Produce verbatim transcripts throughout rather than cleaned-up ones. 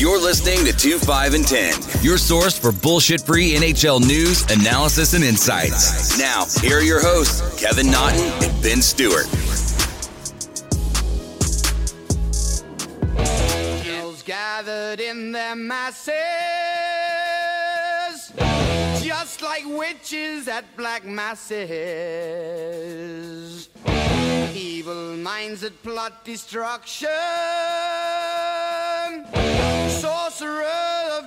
You're listening to two, five, and ten, your source for bullshit-free N H L news, analysis, and insights. Now, here are your hosts, Kevin Naughton and Ben Stewart. Gathered in their masses, just like witches at black masses. Evil minds that plot destruction, sorcerer of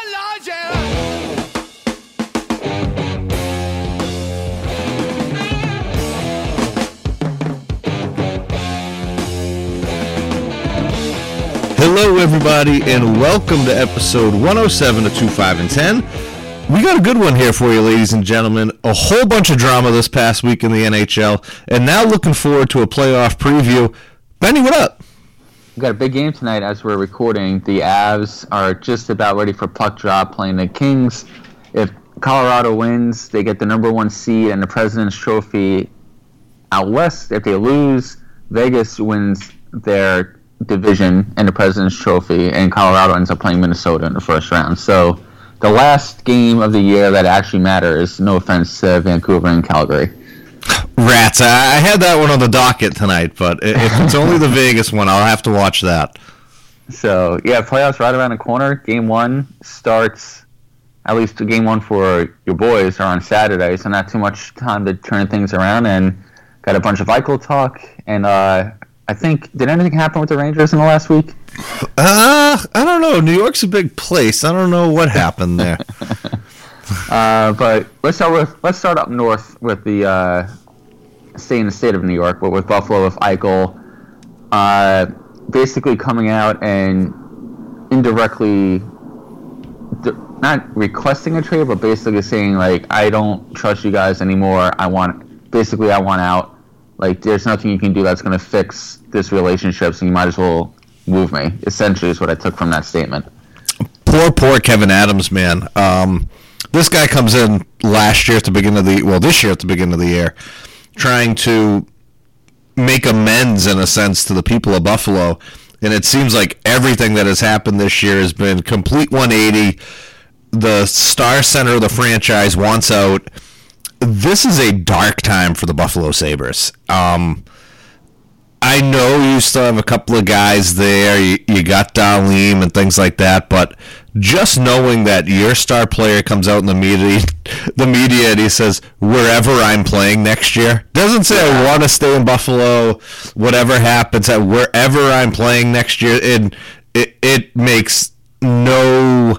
Lord, yeah. Hello, everybody, and welcome to episode one oh seven of two, five, and ten. We got a good one here for you, ladies and gentlemen. A whole bunch of drama this past week in the N H L, and now looking forward to a playoff preview. Benny, what up? We've got a big game tonight as we're recording. The Avs are just about ready for puck drop playing the Kings. If Colorado wins, they get the number one seed and the President's Trophy out west. If they lose, Vegas wins their division and the President's Trophy, and Colorado ends up playing Minnesota in the first round. So the last game of the year that actually matters, no offense to Vancouver and Calgary. Rats, I had that one on the docket tonight, but if it's only the Vegas one, I'll have to watch that. So, yeah, playoffs right around the corner. Game one starts, at least game one for your boys are on Saturday, so not too much time to turn things around, and got a bunch of Eichel talk, and uh I think, did anything happen with the Rangers in the last week? Uh, I don't know. New York's a big place. I don't know what happened there. uh, but let's start with let's start up north with the uh, state in the state of New York, but with Buffalo, with Eichel, uh, basically coming out and indirectly, not requesting a trade, but basically saying, like, I don't trust you guys anymore. I want, basically, I want out. Like, there's nothing you can do that's going to fix this relationship, so you might as well move me, essentially is what I took from that statement. Poor, poor Kevin Adams, man. Um, this guy comes in last year at the beginning of the well, this year at the beginning of the year, trying to make amends, in a sense, to the people of Buffalo, and it seems like everything that has happened this year has been complete one eighty. The star center of the franchise wants out. This is a dark time for the Buffalo Sabres. Um, I know you still have a couple of guys there. You, you got Darlene and things like that, but just knowing that your star player comes out in the media, the media, and he says, "Wherever I'm playing next year," doesn't say I want to stay in Buffalo. Whatever happens, at wherever I'm playing next year, and it, it makes no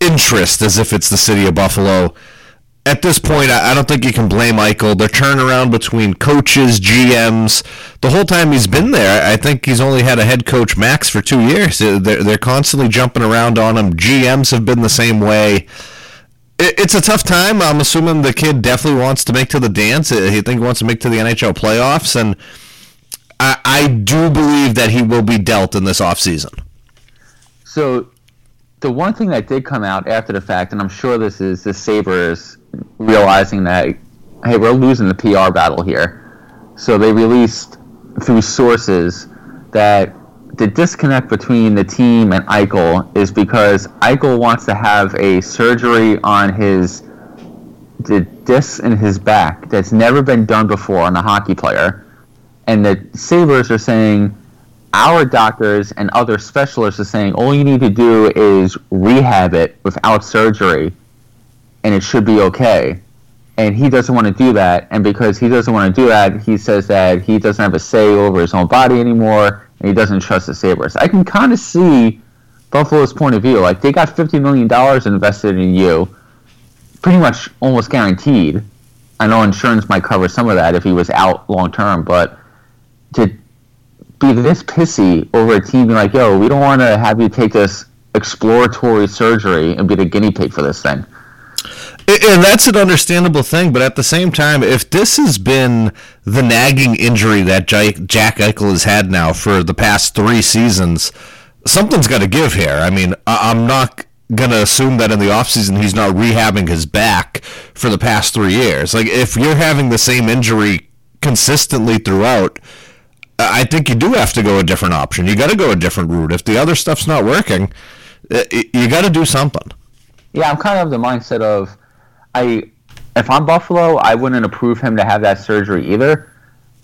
interest as if it's the city of Buffalo. At this point, I don't think you can blame Eichel. The turnaround between coaches, G Ms, the whole time he's been there, I think he's only had a head coach, Max, for two years. They're, they're constantly jumping around on him. G Ms have been the same way. It, it's a tough time. I'm assuming the kid definitely wants to make to the dance. He think he wants to make to the N H L playoffs, and I, I do believe that he will be dealt in this offseason. So the one thing that did come out after the fact, and I'm sure this is the Sabres realizing that, hey, we're losing the P R battle here. So they released through sources that the disconnect between the team and Eichel is because Eichel wants to have a surgery on his the disc in his back that's never been done before on a hockey player. And the Sabres are saying, our doctors and other specialists are saying, all you need to do is rehab it without surgery, and it should be okay. And he doesn't want to do that, and because he doesn't want to do that, he says that he doesn't have a say over his own body anymore, and he doesn't trust the Sabres. I can kind of see Buffalo's point of view. Like, they got fifty million dollars invested in you, pretty much almost guaranteed. I know insurance might cover some of that if he was out long-term, but to be this pissy over a team being like, yo, we don't want to have you take this exploratory surgery and be the guinea pig for this thing. And that's an understandable thing, but at the same time, if this has been the nagging injury that Jack Eichel has had now for the past three seasons, something's got to give here. I mean, I'm not going to assume that in the offseason he's not rehabbing his back for the past three years. Like, if you're having the same injury consistently throughout, I think you do have to go a different option. You got to go a different route. If the other stuff's not working, you got to do something. Yeah, I'm kind of the mindset of, I, if I'm Buffalo, I wouldn't approve him to have that surgery either.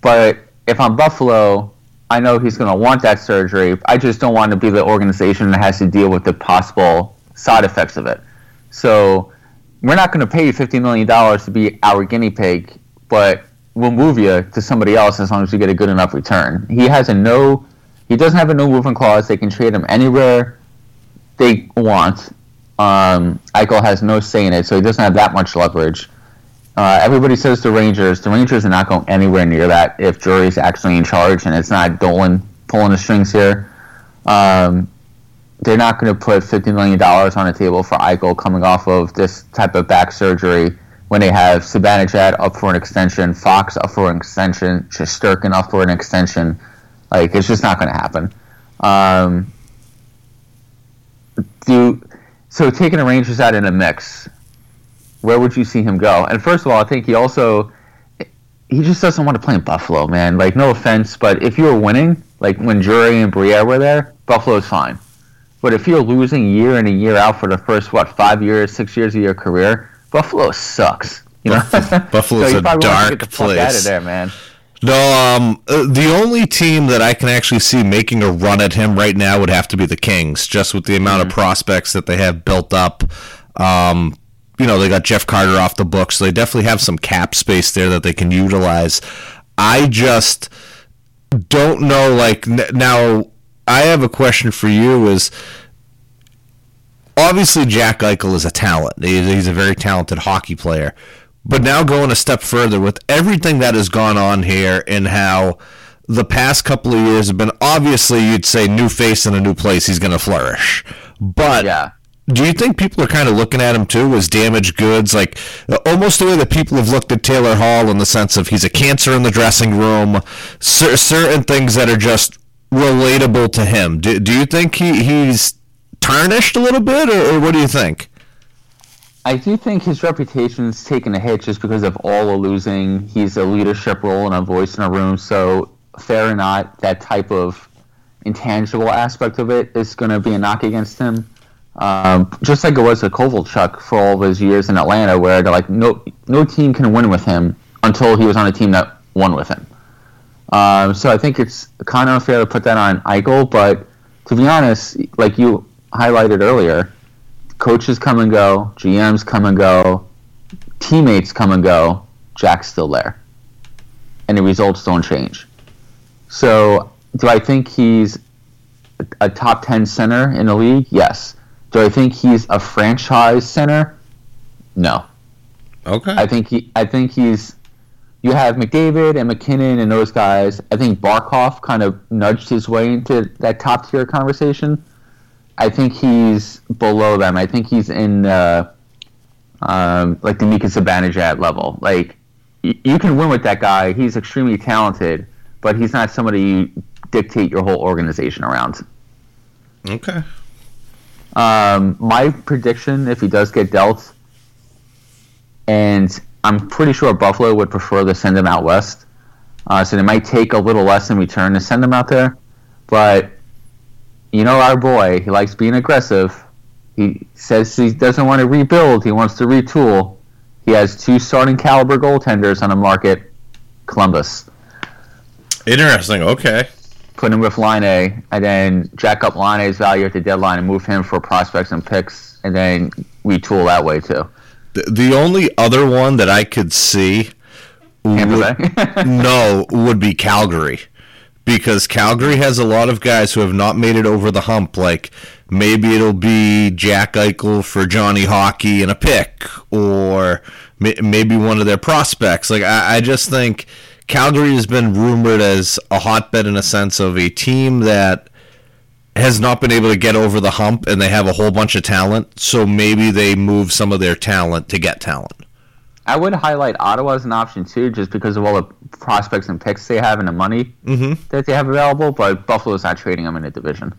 But if I'm Buffalo, I know he's going to want that surgery. I just don't want to be the organization that has to deal with the possible side effects of it. So we're not going to pay you fifty million dollars to be our guinea pig, but we'll move you to somebody else as long as you get a good enough return. He has a no, he doesn't have a no-movement clause. They can trade him anywhere they want. Um, Eichel has no say in it, so he doesn't have that much leverage. Uh, everybody says the Rangers. The Rangers are not going anywhere near that if Drury's actually in charge and it's not Dolan pulling the strings here. Um, they're not going to put fifty million dollars on the table for Eichel coming off of this type of back surgery when they have Zibanejad up for an extension, Fox up for an extension, Shesterkin up for an extension. Like, it's just not going to happen. Um, do... So taking the Rangers out in a mix, where would you see him go? And first of all, I think he also, he just doesn't want to play in Buffalo, man. Like, no offense, but if you were winning, like when Drury and Briere were there, Buffalo's fine. But if you're losing year in and year out for the first, what, five years, six years of your career, Buffalo sucks. You know? Buffalo's so a dark get place. Out of there, man. No, um, the only team that I can actually see making a run at him right now would have to be the Kings, just with the amount mm-hmm. of prospects that they have built up. Um, you know, they got Jeff Carter off the books, so they definitely have some cap space there that they can utilize. I just don't know, like, now I have a question for you is, obviously Jack Eichel is a talent. He's a very talented hockey player. But now going a step further with everything that has gone on here and how the past couple of years have been, obviously you'd say new face in a new place, he's going to flourish. But yeah. Do you think people are kind of looking at him too as damaged goods? Like almost the way that people have looked at Taylor Hall in the sense of he's a cancer in the dressing room, certain things that are just relatable to him. Do, do you think he, he's tarnished a little bit or, or what do you think? I do think his reputation's taken a hit just because of all the losing. He's a leadership role and a voice in a room, so fair or not, that type of intangible aspect of it is going to be a knock against him. Um, just like it was with Kovalchuk for all of his years in Atlanta, where they're like, no, no team can win with him until he was on a team that won with him. Um, so I think it's kind of unfair to put that on Eichel, but to be honest, like you highlighted earlier, coaches come and go, G Ms come and go, teammates come and go, Jack's still there. And the results don't change. So do I think he's a top ten center in the league? Yes. Do I think he's a franchise center? No. Okay. I think he I think he's you have McDavid and McKinnon and those guys. I think Barkov kind of nudged his way into that top tier conversation. I think he's below them. I think he's in uh, um, like the Mika Zibanejad level. Like y- you can win with that guy. He's extremely talented, but he's not somebody you dictate your whole organization around. Okay. Um, my prediction, if he does get dealt, and I'm pretty sure Buffalo would prefer to send him out west, uh, so they might take a little less in return to send him out there, but. You know our boy, he likes being aggressive. He says he doesn't want to rebuild, he wants to retool. He has two starting caliber goaltenders on the market. Columbus. Interesting, okay. Put him with Line A, and then jack up Line A's value at the deadline and move him for prospects and picks, and then retool that way too. The, the only other one that I could see would, no, would be Calgary. Because Calgary has a lot of guys who have not made it over the hump. Like, maybe it'll be Jack Eichel for Johnny Hockey and a pick, or may- maybe one of their prospects. Like, I-, I just think Calgary has been rumored as a hotbed in a sense of a team that has not been able to get over the hump, and they have a whole bunch of talent, so maybe they move some of their talent to get talent. I would highlight Ottawa as an option, too, just because of all the prospects and picks they have and the money mm-hmm. that they have available, but Buffalo's not trading them in the division.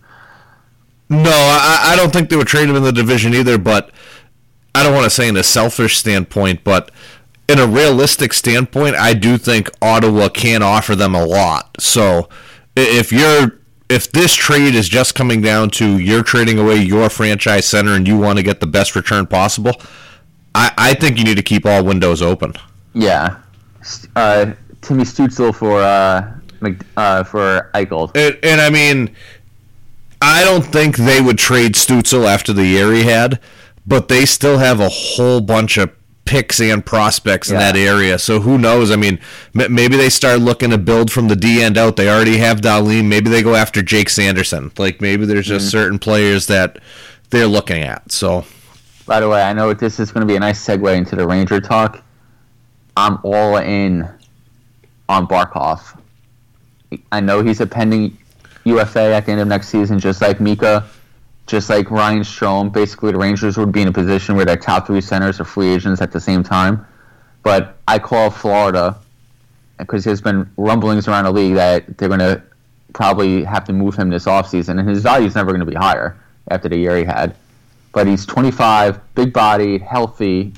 No, I, I don't think they would trade them in the division either, but I don't want to say in a selfish standpoint, but in a realistic standpoint, I do think Ottawa can offer them a lot. So if you're if this trade is just coming down to you're trading away your franchise center and you want to get the best return possible, I, I think you need to keep all windows open. Yeah. Uh, Timmy Stützle for, uh, uh, for Eichel. And, and, I mean, I don't think they would trade Stützle after the year he had, but they still have a whole bunch of picks and prospects in yeah. that area. So who knows? I mean, m- maybe they start looking to build from the D end out. They already have Darlene. Maybe they go after Jake Sanderson. Like, maybe there's just mm. certain players that they're looking at, so... By the way, I know this is going to be a nice segue into the Ranger talk. I'm all in on Barkov. I know he's a pending U F A at the end of next season, just like Mika, just like Ryan Strome. Basically, the Rangers would be in a position where their top three centers are free agents at the same time. But I call Florida, because there's been rumblings around the league that they're going to probably have to move him this offseason, and his value is never going to be higher after the year he had. But he's twenty-five, big-bodied, healthy,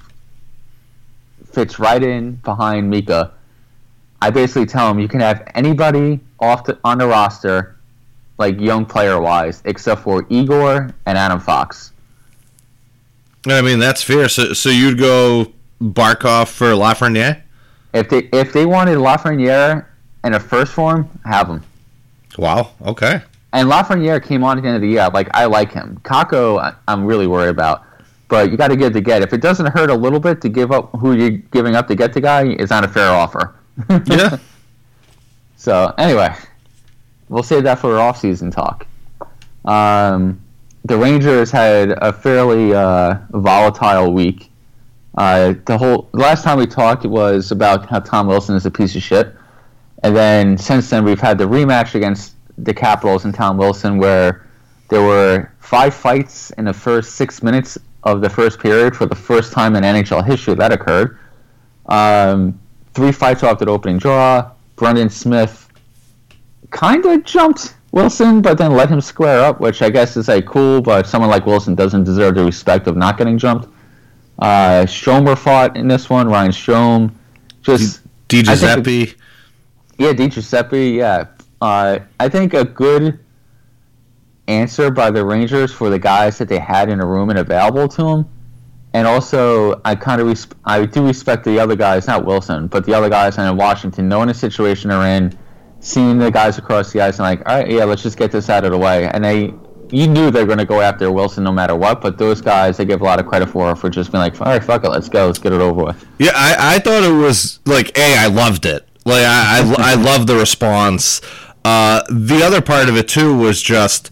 fits right in behind Mika. I basically tell him you can have anybody off the, on the roster, like young player-wise, except for Igor and Adam Fox. I mean, that's fair. So, so you'd go Barkov for Lafreniere? If they if they wanted Lafreniere in a first form, have him. Wow. Okay. And Lafreniere came on at the end of the year. Like, I like him. Kakko, I'm really worried about. But you got to give to get. If it doesn't hurt a little bit to give up who you're giving up to get the guy, it's not a fair offer. Yeah. So, anyway, we'll save that for our off-season talk. Um, the Rangers had a fairly uh, volatile week. Uh, the whole the last time we talked was about how Tom Wilson is a piece of shit. And then, since then, we've had the rematch against the Capitals and Tom Wilson, where there were five fights in the first six minutes of the first period for the first time in N H L history that occurred. Um, three fights off the opening draw. Brendan Smith kind of jumped Wilson, but then let him square up, which I guess is like cool, but someone like Wilson doesn't deserve the respect of not getting jumped. Uh, Stromer fought in this one, Ryan Strome. Just Di Giuseppe. Yeah, Di Giuseppe, yeah. Uh, I think a good answer by the Rangers for the guys that they had in the room and available to them, and also I kind of res- I do respect the other guys, not Wilson, but the other guys in Washington, knowing the situation they're in, seeing the guys across the ice, and like, all right, yeah, let's just get this out of the way. And they, you knew they were going to go after Wilson no matter what, but those guys, they give a lot of credit for for just being like, all right, fuck it, let's go, let's get it over with. Yeah, I, I thought it was like, hey, I loved it. Like I I, I love the response. Uh, the other part of it, too, was just,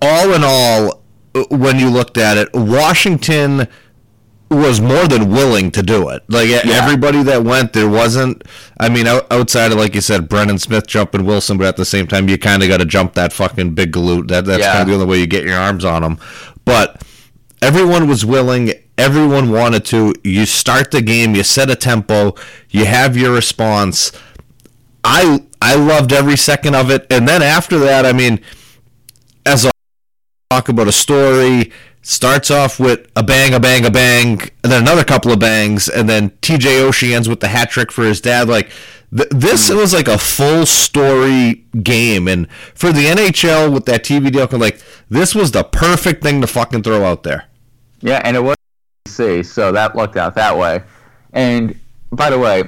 all in all, when you looked at it, Washington was more than willing to do it. Like, yeah. everybody that went, there wasn't, I mean, outside of, like you said, Brendan Smith jumping Wilson, but at the same time, you kind of got to jump that fucking big galoot. That, that's yeah. kind of the only way you get your arms on them. But everyone was willing. Everyone wanted to. You start the game. You set a tempo. You have your response. I I loved every second of it. And then after that, I mean, as a talk about a story, starts off with a bang, a bang, a bang, and then another couple of bangs, and then T J. Oshie ends with the hat trick for his dad. Like th- this was like a full story game, and for the N H L with that T V deal, like this was the perfect thing to fucking throw out there. Yeah, and it was see, so that looked out that way. And by the way,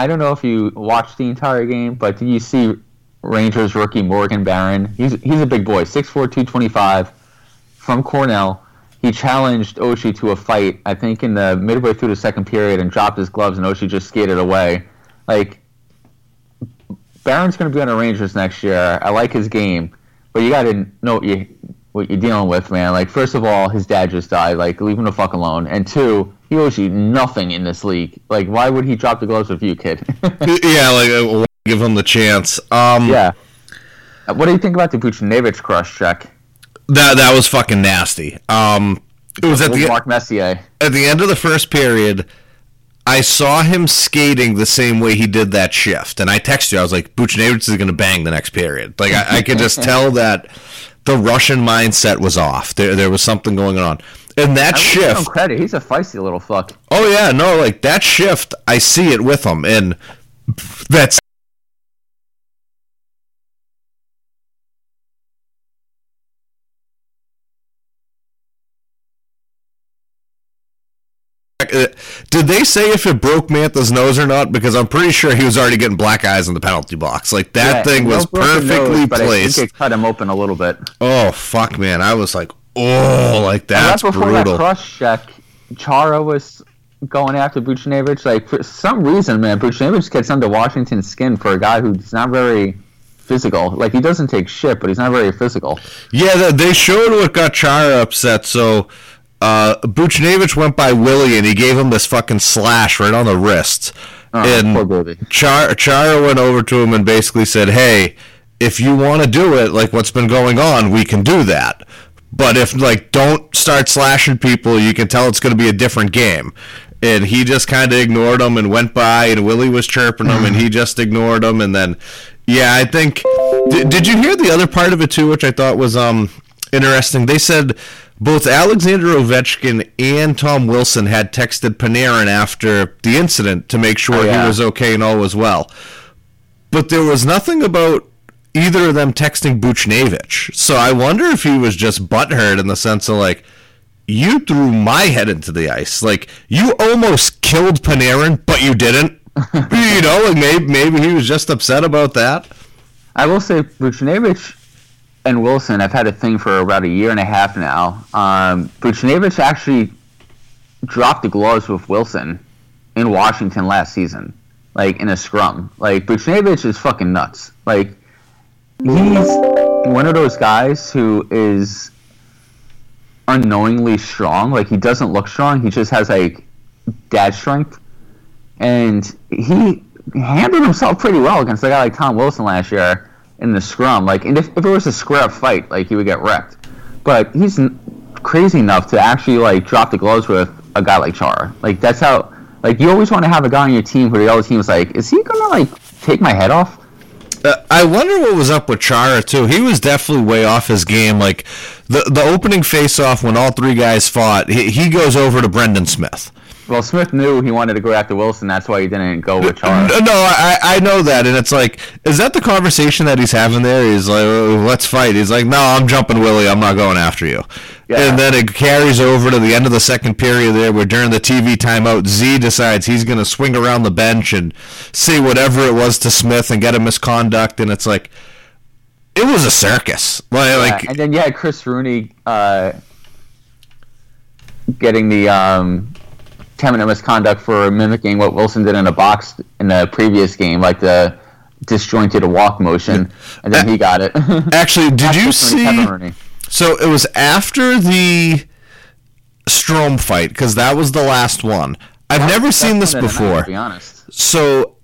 I don't know if you watched the entire game, but did you see Rangers rookie Morgan Barron? He's he's a big boy, six four, two twenty-five, from Cornell. He challenged Oshie to a fight, I think, in the midway through the second period and dropped his gloves, and Oshie just skated away. Like, Barron's going to be on the Rangers next year. I like his game, but you got to know what, you, what you're dealing with, man. Like, first of all, his dad just died. Like, leave him the fuck alone. And two, he owes you nothing in this league. Like, why would he drop the gloves with you, kid? Yeah, like, give him the chance. Um, yeah. What do you think about the Buchnevich cross-check? That that was fucking nasty. Um, it was at the Mark Messier at the end of the first period. I saw him skating the same way he did that shift, and I texted you. I was like, Buchnevich is going to bang the next period. Like I, I could just tell that the Russian mindset was off. There there was something going on. And that I shift. Give him credit. He's a feisty little fuck. Oh yeah, no, like that shift. I see it with him, and that's. Did they say if it broke Mantha's nose or not? Because I'm pretty sure he was already getting black eyes in the penalty box. Like, that yeah, thing was perfectly nose, placed. I think it cut him open a little bit. Oh, fuck, man. I was like, oh, like, that's brutal. Before that cross-check, Chara was going after Buchnevich. Like, for some reason, man, Buchnevich gets under Washington's skin for a guy who's not very physical. Like, he doesn't take shit, but he's not very physical. Yeah, they showed what got Chara upset, so... Uh, Buchnevich went by Willie and he gave him this fucking slash right on the wrist. Oh, and Char- Chara went over to him and basically said, hey, if you want to do it, like what's been going on, we can do that. But if, like, don't start slashing people, you can tell it's going to be a different game. And he just kind of ignored him and went by, and Willie was chirping him and he just ignored him. And then, yeah, I think. Did, did you hear the other part of it too, which I thought was um interesting? They said. Both Alexander Ovechkin and Tom Wilson had texted Panarin after the incident to make sure oh, yeah. he was okay and all was well. But there was nothing about either of them texting Buchnevich. So I wonder if he was just butthurt in the sense of, like, you threw my head into the ice. Like, you almost killed Panarin, but you didn't. You know, like maybe, maybe he was just upset about that. I will say Buchnevich... and Wilson, I've had a thing for about a year and a half now. Um, Buchnevich actually dropped the gloves with Wilson in Washington last season, like in a scrum. Like, Buchnevich is fucking nuts. Like, he's one of those guys who is unknowingly strong. Like, he doesn't look strong. He just has, like, dad strength. And he handled himself pretty well against a guy like Tom Wilson last year. In the scrum, like, and if, if it was a square fight, like, he would get wrecked. But he's n- crazy enough to actually, like, drop the gloves with a guy like Chara. Like, that's how, like, you always want to have a guy on your team where the other team is like, is he gonna, like, take my head off? Uh, I wonder what was up with Chara too. He was definitely way off his game. Like, the the opening face-off when all three guys fought, he, he goes over to Brendan Smith. Well, Smith knew he wanted to go after Wilson. That's why he didn't go with Chara. No, I, I know that. And it's like, is that the conversation that he's having there? He's like, oh, let's fight. He's like, no, I'm jumping Willie. I'm not going after you. Yeah. And then it carries over to the end of the second period there where during the T V timeout, Z decides he's going to swing around the bench and say whatever it was to Smith and get a misconduct. And it's like, it was a circus. Like, yeah. like And then, yeah, Chris Rooney uh, getting the... Um, ten-minute misconduct for mimicking what Wilson did in a box in the previous game, like the disjointed walk motion, and then he got it. Actually, did you see... So it was after the Strome fight, because that was the last one. I've that, never seen this before. Night, to be honest. So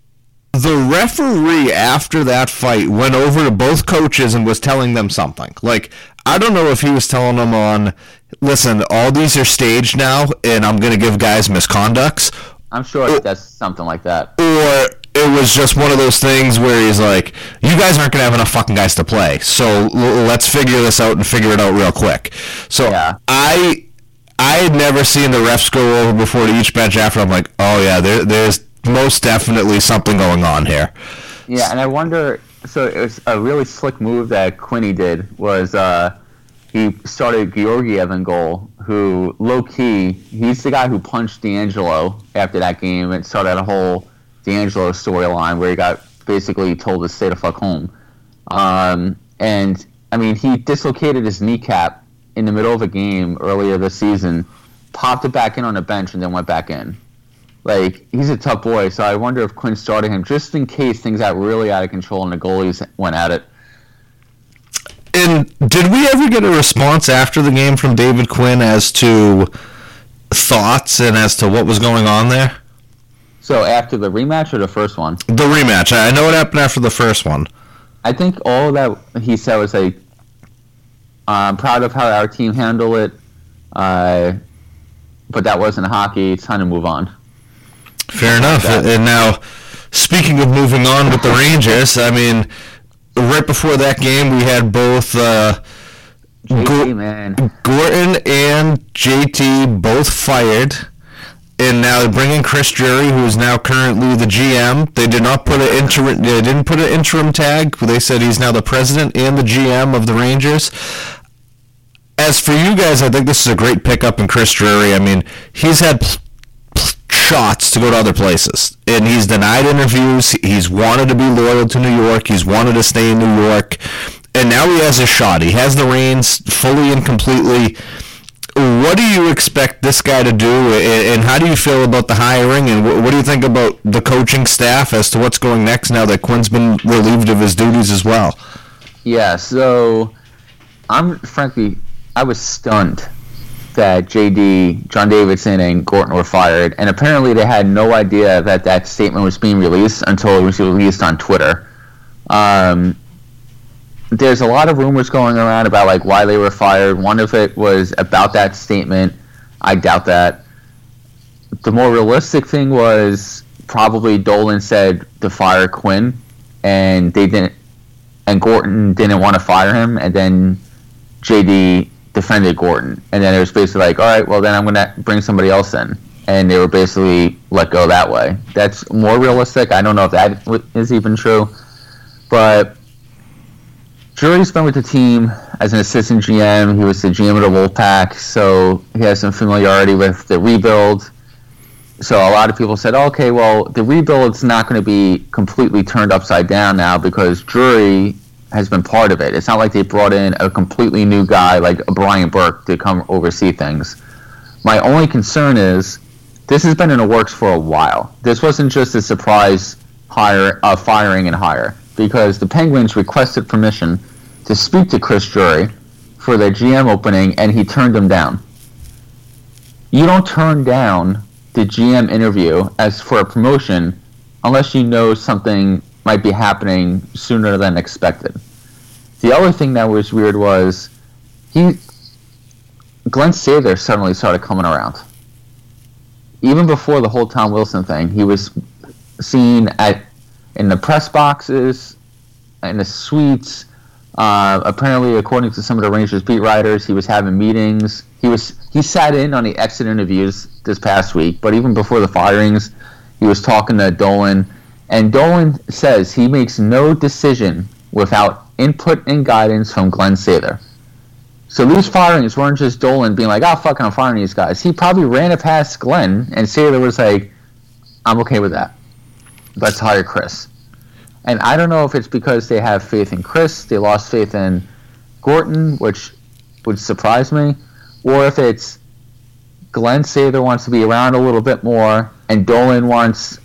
the referee after that fight went over to both coaches and was telling them something. Like, I don't know if he was telling them on... Listen, all these are staged now, and I'm going to give guys misconducts. I'm sure or, that's something like that. Or it was just one of those things where he's like, you guys aren't going to have enough fucking guys to play, so l- let's figure this out and figure it out real quick. So yeah. I I had never seen the refs go over before to each bench after. I'm like, oh, yeah, there, there's most definitely something going on here. Yeah, and I wonder, so it was a really slick move that Quinney did was... Uh, He started Georgiev in goal, who, low-key, he's the guy who punched D'Angelo after that game and started a whole D'Angelo storyline where he got basically told to stay the fuck home. Um, and, I mean, he dislocated his kneecap in the middle of a game earlier this season, popped it back in on the bench, and then went back in. Like, he's a tough boy, so I wonder if Quinn started him just in case things got really out of control and the goalies went at it. And did we ever get a response after the game from David Quinn as to thoughts and as to what was going on there? So after the rematch or the first one? The rematch. I know it happened after the first one. I think all that he said was like, I'm proud of how our team handled it, uh, but that wasn't hockey. It's time to move on. Fair enough. Like and now, speaking of moving on with the Rangers, I mean, right before that game, we had both uh, J T, Go- man. Gorton and J T both fired. And now they're bringing Chris Drury, who is now currently the G M. They did not put an interim. They didn't put an interim tag. They said he's now the president and the G M of the Rangers. As for you guys, I think this is a great pickup in Chris Drury. I mean, he's had pl- pl- shots to go to other places, and he's denied interviews. He's wanted to be loyal to New York. He's wanted to stay in New York, and now he has a shot. He has the reins fully and completely. What do you expect this guy to do, and how do you feel about the hiring, and what do you think about the coaching staff as to what's going next now that Quinn's been relieved of his duties as well? Yeah, so I'm frankly, I was stunned that J D, John Davidson, and Gorton were fired, and apparently they had no idea that that statement was being released until it was released on Twitter. Um... There's a lot of rumors going around about like why they were fired. One of it was about that statement. I doubt that. The more realistic thing was probably Dolan said to fire Quinn, and they didn't, and Gorton didn't want to fire him, and then J D defended Gorton, and then it was basically like, all right, well then I'm gonna bring somebody else in, and they were basically let go that way. That's more realistic. I don't know if that is even true, but. Drury's been with the team as an assistant G M. He was the G M of the Wolfpack, so he has some familiarity with the rebuild. So a lot of people said, oh, okay, well, the rebuild's not going to be completely turned upside down now because Drury has been part of it. It's not like they brought in a completely new guy like Brian Burke to come oversee things. My only concern is this has been in the works for a while. This wasn't just a surprise hire, uh, firing and hire. Because the Penguins requested permission to speak to Chris Drury for their G M opening, and he turned them down. You don't turn down the G M interview as for a promotion unless you know something might be happening sooner than expected. The other thing that was weird was he, Glen Sather suddenly started coming around. Even before the whole Tom Wilson thing, he was seen at in the press boxes, in the suites. Uh, apparently, according to some of the Rangers beat writers, he was having meetings. He was he sat in on the exit interviews this past week, but even before the firings, he was talking to Dolan. And Dolan says he makes no decision without input and guidance from Glen Sather. So these firings weren't just Dolan being like, oh, fuck, I'm firing these guys. He probably ran it past Glen, and Sather was like, I'm okay with that. Let's hire Chris. And I don't know if it's because they have faith in Chris, they lost faith in Gorton, which would surprise me, or if it's Glen Sather wants to be around a little bit more and Dolan wants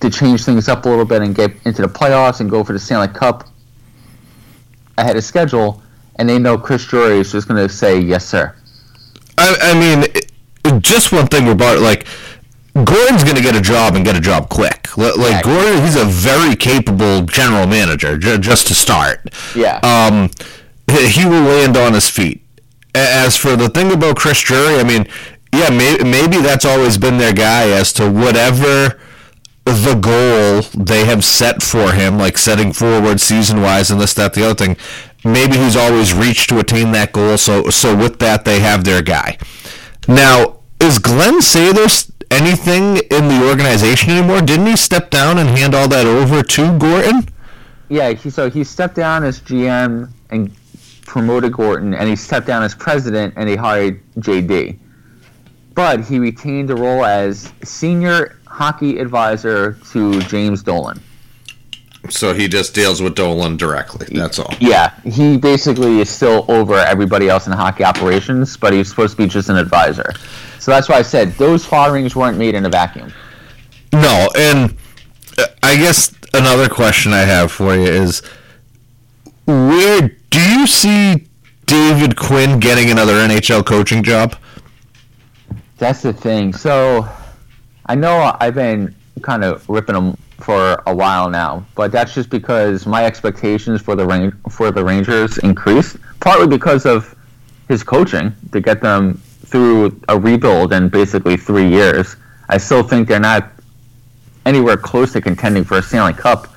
to change things up a little bit and get into the playoffs and go for the Stanley Cup ahead of schedule, and they know Chris Drury is just going to say, yes, sir. I, I mean, it, just one thing about, like, Gordon's going to get a job and get a job quick. Like, yeah, Gorton, he's a very capable general manager, j- just to start. Yeah. Um, he will land on his feet. As for the thing about Chris Drury, I mean, yeah, may- maybe that's always been their guy as to whatever the goal they have set for him, like setting forward season-wise and this, that, the other thing. Maybe he's always reached to attain that goal, so, so with that, they have their guy. Now, is Glen Sather anything in the organization anymore? Didn't he step down and hand all that over to Gorton? Yeah, he, so he stepped down as G M and promoted Gorton, and he stepped down as president and he hired J D. But he retained the role as senior hockey advisor to James Dolan. So he just deals with Dolan directly, that's all. Yeah, he basically is still over everybody else in hockey operations, but he's supposed to be just an advisor. So that's why I said those firings weren't made in a vacuum. No, and I guess another question I have for you is, where do you see David Quinn getting another N H L coaching job? That's the thing. So I know I've been kind of ripping him for a while now, but that's just because my expectations for the for the Rangers increased, partly because of his coaching to get them through a rebuild in basically three years. I still think they're not anywhere close to contending for a Stanley Cup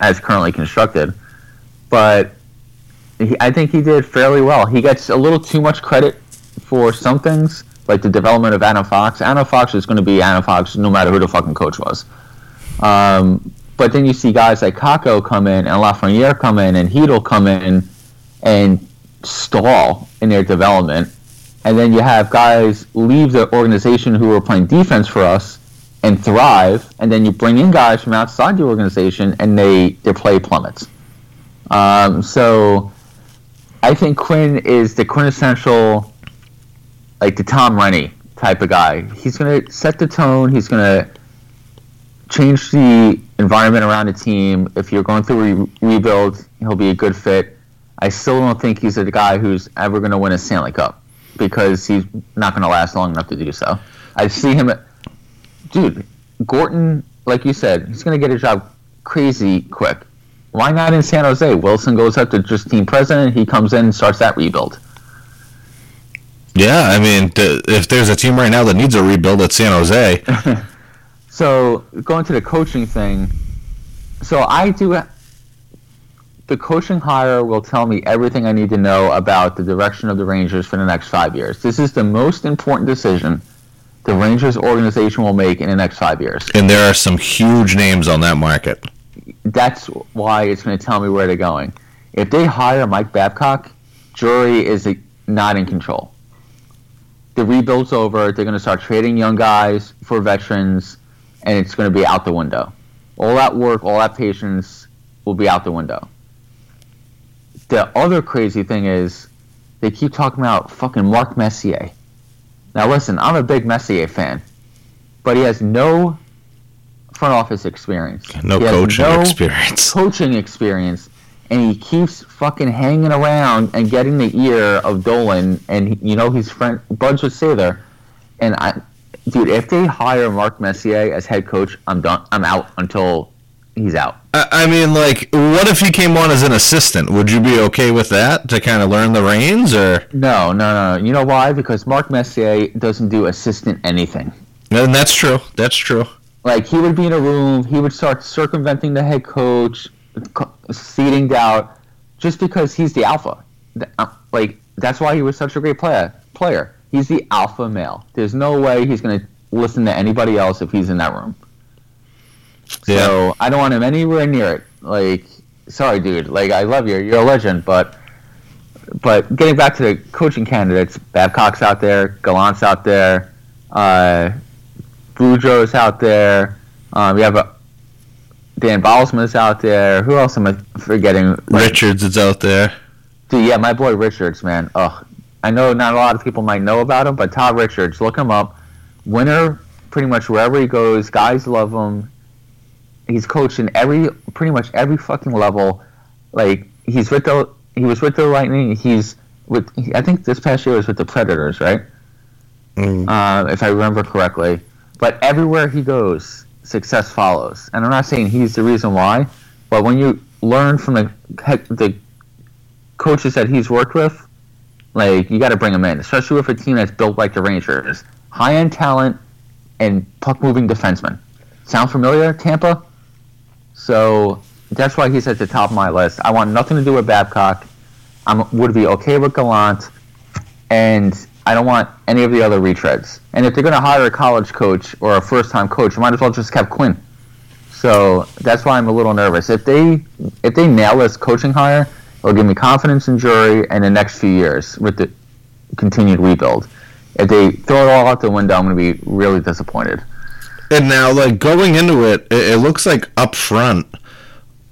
as currently constructed, but he, I think he did fairly well. He gets a little too much credit for some things, like the development of Adam Fox. Adam Fox is going to be Adam Fox no matter who the fucking coach was. Um, but then you see guys like Kakko come in and Lafreniere come in and Hedl come in and stall in their development. And then you have guys leave the organization who are playing defense for us and thrive. And then you bring in guys from outside the organization and they their play plummets. Um, so I think Quinn is the quintessential, like the Tom Rennie type of guy. He's going to set the tone. He's going to change the environment around the team. If you're going through a re- rebuild, he'll be a good fit. I still don't think he's a guy who's ever going to win a Stanley Cup because he's not going to last long enough to do so. I see him... Dude, Gorton, like you said, he's going to get a job crazy quick. Why not in San Jose? Wilson goes up to just team president. He comes in and starts that rebuild. Yeah, I mean, if there's a team right now that needs a rebuild, it's San Jose. So, going to the coaching thing, so I do, the coaching hire will tell me everything I need to know about the direction of the Rangers for the next five years. This is the most important decision the Rangers organization will make in the next five years. And there are some huge names on that market. That's why it's going to tell me where they're going. If they hire Mike Babcock, Drury is not in control. The rebuild's over. They're going to start trading young guys for veterans. And it's going to be out the window. All that work, all that patience will be out the window. The other crazy thing is they keep talking about fucking Mark Messier. Now listen, I'm a big Messier fan, but he has no front office experience. No coaching no experience. coaching experience. And he keeps fucking hanging around and getting the ear of Dolan. And, you know, he's friend, buds with Sather. And I... Dude, if they hire Mark Messier as head coach, I'm done. I'm out until he's out. I mean, like, what if he came on as an assistant? Would you be okay with that to kind of learn the reins, or no, no, no? You know why? Because Mark Messier doesn't do assistant anything. And that's true. That's true. Like, he would be in a room. He would start circumventing the head coach, seeding doubt, just because he's the alpha. Like, that's why he was such a great player. Player. He's the alpha male. There's no way he's going to listen to anybody else if he's in that room. Yeah. So I don't want him anywhere near it. Like, sorry, dude. Like, I love you. You're a legend. But but getting back to the coaching candidates, Babcock's out there. Gallant's out there. Uh, Boudreaux's out there. Um, we have a, Dan Balsman's out there. Who else am I forgetting? Like, Richards is out there. Dude, yeah, my boy Richards, man. Ugh. I know not a lot of people might know about him, but Todd Richards, look him up. Winner, pretty much wherever he goes, guys love him. He's coached in every, pretty much every fucking level. Like, he's with the, he was with the Lightning. He's with, I think this past year was with the Predators, right? Mm. Uh, if I remember correctly. But everywhere he goes, success follows. And I'm not saying he's the reason why, but when you learn from the the coaches that he's worked with, like, you got to bring him in, especially with a team that's built like the Rangers. High-end talent and puck-moving defensemen. Sound familiar, Tampa? So that's why he's at the top of my list. I want nothing to do with Babcock. I would be okay with Gallant. And I don't want any of the other retreads. And if they're going to hire a college coach or a first-time coach, you might as well just have Quinn. So that's why I'm a little nervous. If they, if they nail this coaching hire... It'll give me confidence in Drury and the next few years with the continued rebuild. If they throw it all out the window, I'm going to be really disappointed. And now, like, going into it, it looks like up front,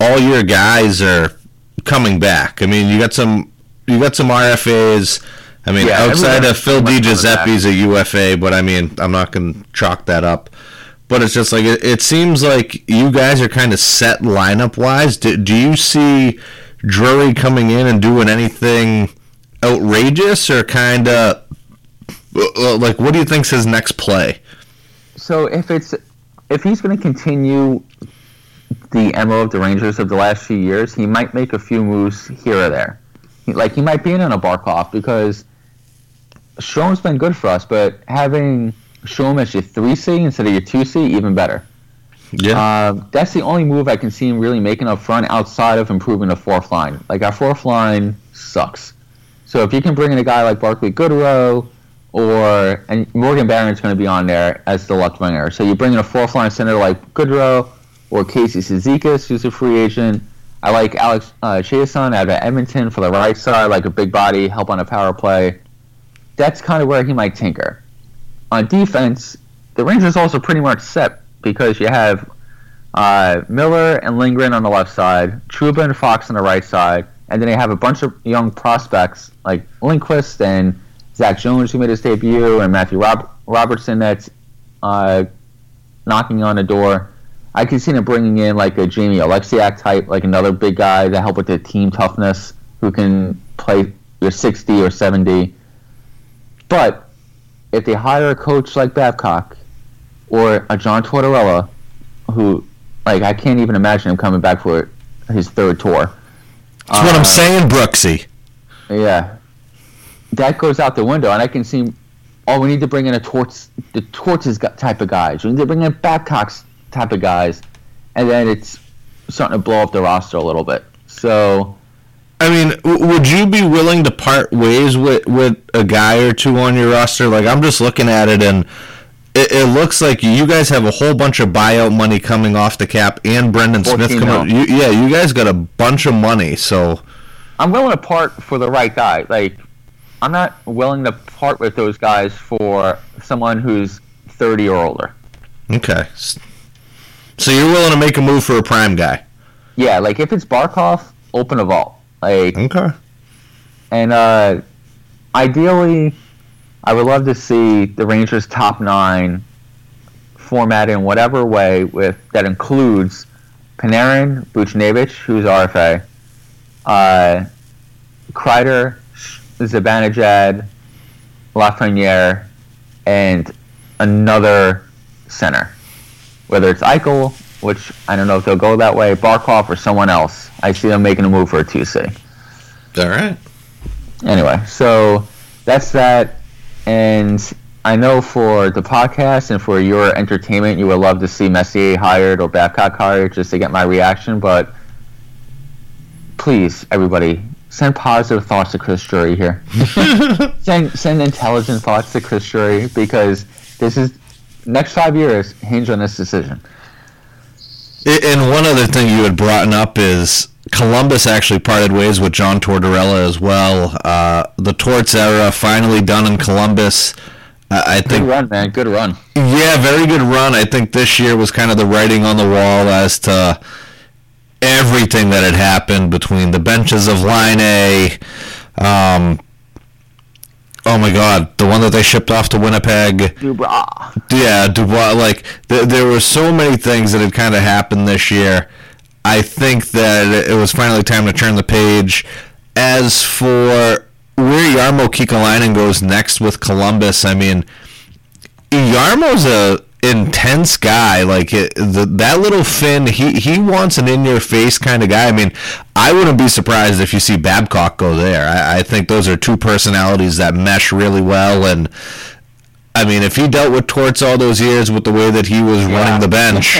all your guys are coming back. I mean, you got some, you got some R F As. I mean, yeah, outside of Phil Di Giuseppe's a U F A, but I mean, I'm not going to chalk that up. But it's just like it, it seems like you guys are kind of set lineup wise. Do, do you see Drury coming in and doing anything outrageous, or kind of like, what do you think's his next play? So if it's if he's going to continue the M O of the Rangers of the last few years, he might make a few moves here or there. He, like, he might be in on a Barkov because Strome's been good for us, but having Strome as your three C instead of your two C, even better. Yeah, uh, that's the only move I can see him really making up front outside of improving the fourth line. Like, our fourth line sucks. So if you can bring in a guy like Barclay Goodrow, or and Morgan Barron's going to be on there as the left winger. So you bring in a fourth line center like Goodrow or Casey Cizikas, who's a free agent. I like Alex uh, Chiasson out of Edmonton for the right side, like a big body, help on a power play. That's kind of where he might tinker. On defense, the Rangers also pretty much set, because you have uh, Miller and Lindgren on the left side, Trouba and Fox on the right side, and then they have a bunch of young prospects like Lindqvist and Zach Jones, who made his debut, and Matthew Rob- Robertson that's uh, knocking on the door. I can see them bringing in like a Jamie Oleksiak type, like another big guy to help with the team toughness, who can play your sixty or seventy. But if they hire a coach like Babcock, or a John Tortorella, who, like, I can't even imagine him coming back for his third tour. That's uh, what I'm saying, Brooksy. Yeah. That goes out the window, and I can see, oh, we need to bring in a Torts, the Torts type of guys. We need to bring in Babcock's type of guys. And then it's starting to blow up the roster a little bit. So, I mean, would you be willing to part ways with, with a guy or two on your roster? Like, I'm just looking at it, and It, it looks like you guys have a whole bunch of buyout money coming off the cap, and Brendan Smith coming out. You, yeah, you guys got a bunch of money, so I'm willing to part for the right guy. Like, I'm not willing to part with those guys for someone who's thirty or older. Okay. So you're willing to make a move for a prime guy? Yeah, like if it's Barkov, open a vault. Like, okay. And uh, ideally, I would love to see the Rangers' top nine format in whatever way with that includes Panarin, Buchnevich, who's R F A, uh, Kreider, Zibanejad, Lafreniere, and another center. Whether it's Eichel, which I don't know if they'll go that way, Barkov, or someone else. I see them making a move for a two C. All right. Anyway, so that's that. And I know for the podcast and for your entertainment, you would love to see Messier hired or Babcock hired just to get my reaction. But please, everybody, send positive thoughts to Chris Drury here. send send intelligent thoughts to Chris Drury, because this is next five years hinge on this decision. And one other thing you had brought up is Columbus actually parted ways with John Tortorella as well. Uh, the Torts era finally done in Columbus. Uh, I think good run, man. Good run. Yeah, very good run. I think this year was kind of the writing on the wall as to everything that had happened between the benches of Line A. Um, oh my God, the one that they shipped off to Winnipeg. Dubois. Yeah, Dubois. Like th- there were so many things that had kind of happened this year. I think that it was finally time to turn the page. As for where Jarmo Kekalainen goes next with Columbus, I mean, Yarmo's a intense guy. Like it, the, that little Finn, he he wants an in-your-face kind of guy. I mean, I wouldn't be surprised if you see Babcock go there. I, I think those are two personalities that mesh really well. And I mean, if he dealt with Torts all those years with the way that he was yeah. running the bench,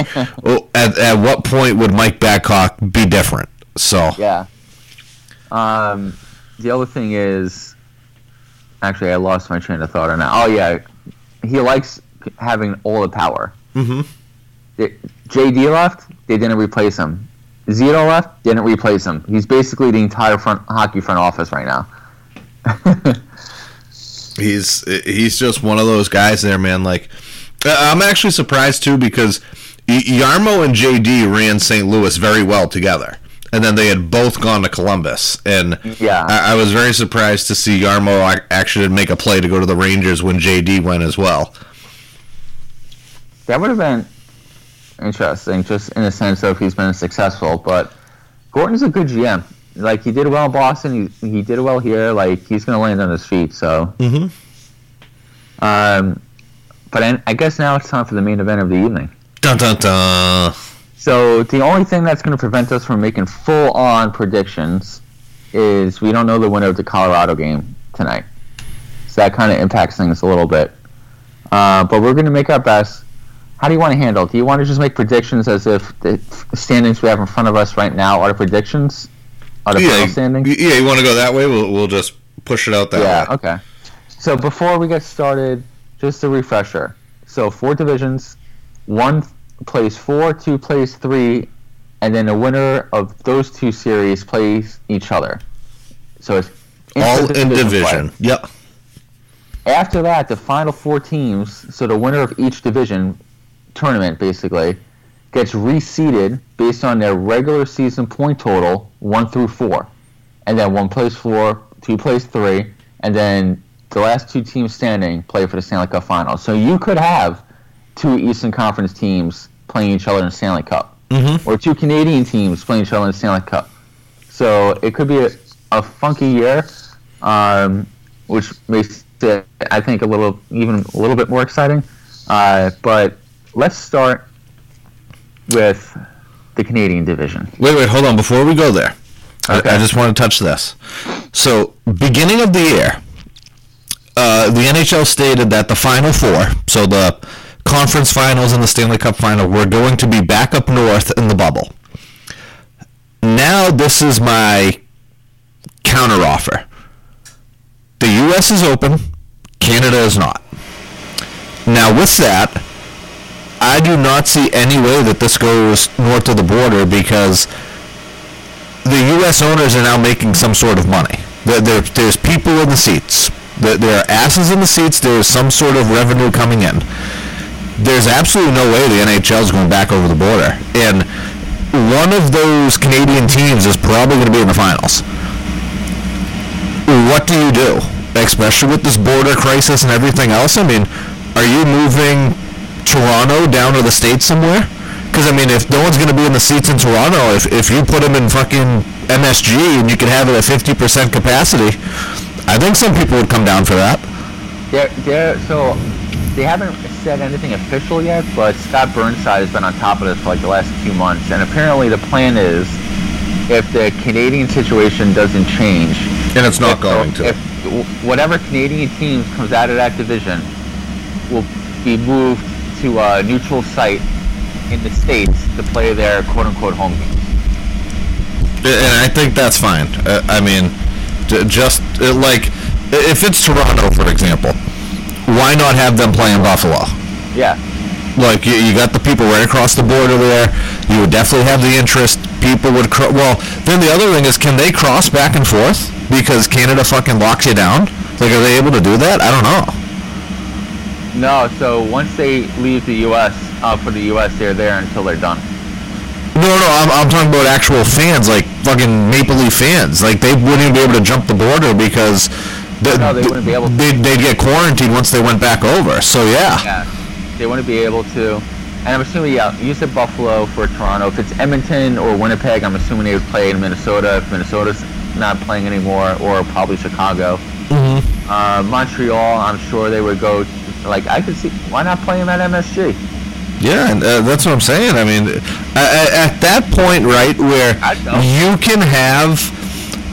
at at what point would Mike Babcock be different? So yeah. Um, the other thing is, actually, I lost my train of thought on that. Oh yeah, he likes having all the power. Mm-hmm. J D left, they didn't replace him. Zito left, didn't replace him. He's basically the entire front hockey front office right now. He's he's just one of those guys there, man. Like, I'm actually surprised too, because Jarmo and J D ran Saint Louis very well together, and then they had both gone to Columbus. And yeah, I, I was very surprised to see Jarmo actually make a play to go to the Rangers when J D went as well. That would have been interesting, just in the sense of he's been successful. But Gorton's a good G M. Like, he did well in Boston, he, he did well here, like, he's going to land on his feet, so. Mm-hmm. Um, but I, I guess now it's time for the main event of the evening. Dun-dun-dun! So the only thing that's going to prevent us from making full-on predictions is we don't know the winner of the Colorado game tonight. So that kind of impacts things a little bit. Uh, but we're going to make our best. How do you want to handle it? Do you want to just make predictions as if the standings we have in front of us right now are the predictions? Are the yeah, standings? Yeah, you want to go that way? We'll we'll just push it out that yeah, way. Yeah, okay. So before we get started, just a refresher. So four divisions, one plays four, two plays three, and then the winner of those two series plays each other. So it's all in division. Play. Yep. After that, the final four teams, so the winner of each division tournament, basically, gets reseeded based on their regular season point total, one through four. And then one plays four, two plays three, and then the last two teams standing play for the Stanley Cup final. So you could have two Eastern Conference teams playing each other in the Stanley Cup, mm-hmm. or two Canadian teams playing each other in the Stanley Cup. So it could be a, a funky year, um, which makes it, I think, a little even a little bit more exciting. Uh, but let's start with the Canadian division. Wait, wait, hold on. Before we go there, okay. I, I just want to touch this. So, beginning of the year, uh, the N H L stated that the Final Four, so the Conference Finals and the Stanley Cup Final, were going to be back up north in the bubble. Now, this is my counteroffer. The U S is open, Canada is not. Now, with that, I do not see any way that this goes north of the border because the U S owners are now making some sort of money. There, there, there's people in the seats. There, there are asses in the seats. There's some sort of revenue coming in. There's absolutely no way the N H L is going back over the border. And one of those Canadian teams is probably going to be in the finals. What do you do? Especially with this border crisis and everything else. I mean, are you moving Toronto down to the States somewhere? Because, I mean, if no one's going to be in the seats in Toronto, if if you put them in fucking M S G and you can have it at fifty percent capacity, I think some people would come down for that. They're, they're, so, they haven't said anything official yet, but Scott Burnside has been on top of this for like the last two months, and apparently the plan is, if the Canadian situation doesn't change... And it's not if, going to. If whatever Canadian teams comes out of that division will be moved to a neutral site in the States to play their quote-unquote home games. And I think that's fine. Uh, I mean, just uh, like, if it's Toronto, for example, why not have them play in Buffalo? Yeah. Like, you, you got the people right across the border there. You would definitely have the interest. People would... Cro- well, then the other thing is, can they cross back and forth? Because Canada fucking locks you down? Like, are they able to do that? I don't know. No, so once they leave the U S, uh, for the U S, they're there until they're done. No, no, I'm, I'm talking about actual fans, like fucking Maple Leaf fans. Like, they wouldn't even be able to jump the border because the, no, they wouldn't be able to. They'd, they'd get quarantined once they went back over, so yeah. Yeah, they wouldn't be able to. And I'm assuming, yeah, you said Buffalo for Toronto. If it's Edmonton or Winnipeg, I'm assuming they would play in Minnesota. If Minnesota's not playing anymore, or probably Chicago. Mm-hmm. Uh, Montreal, I'm sure they would go... Like, I could see, why not play him at M S G? Yeah, and uh, that's what I'm saying. I mean, uh, at that point, right, where you can have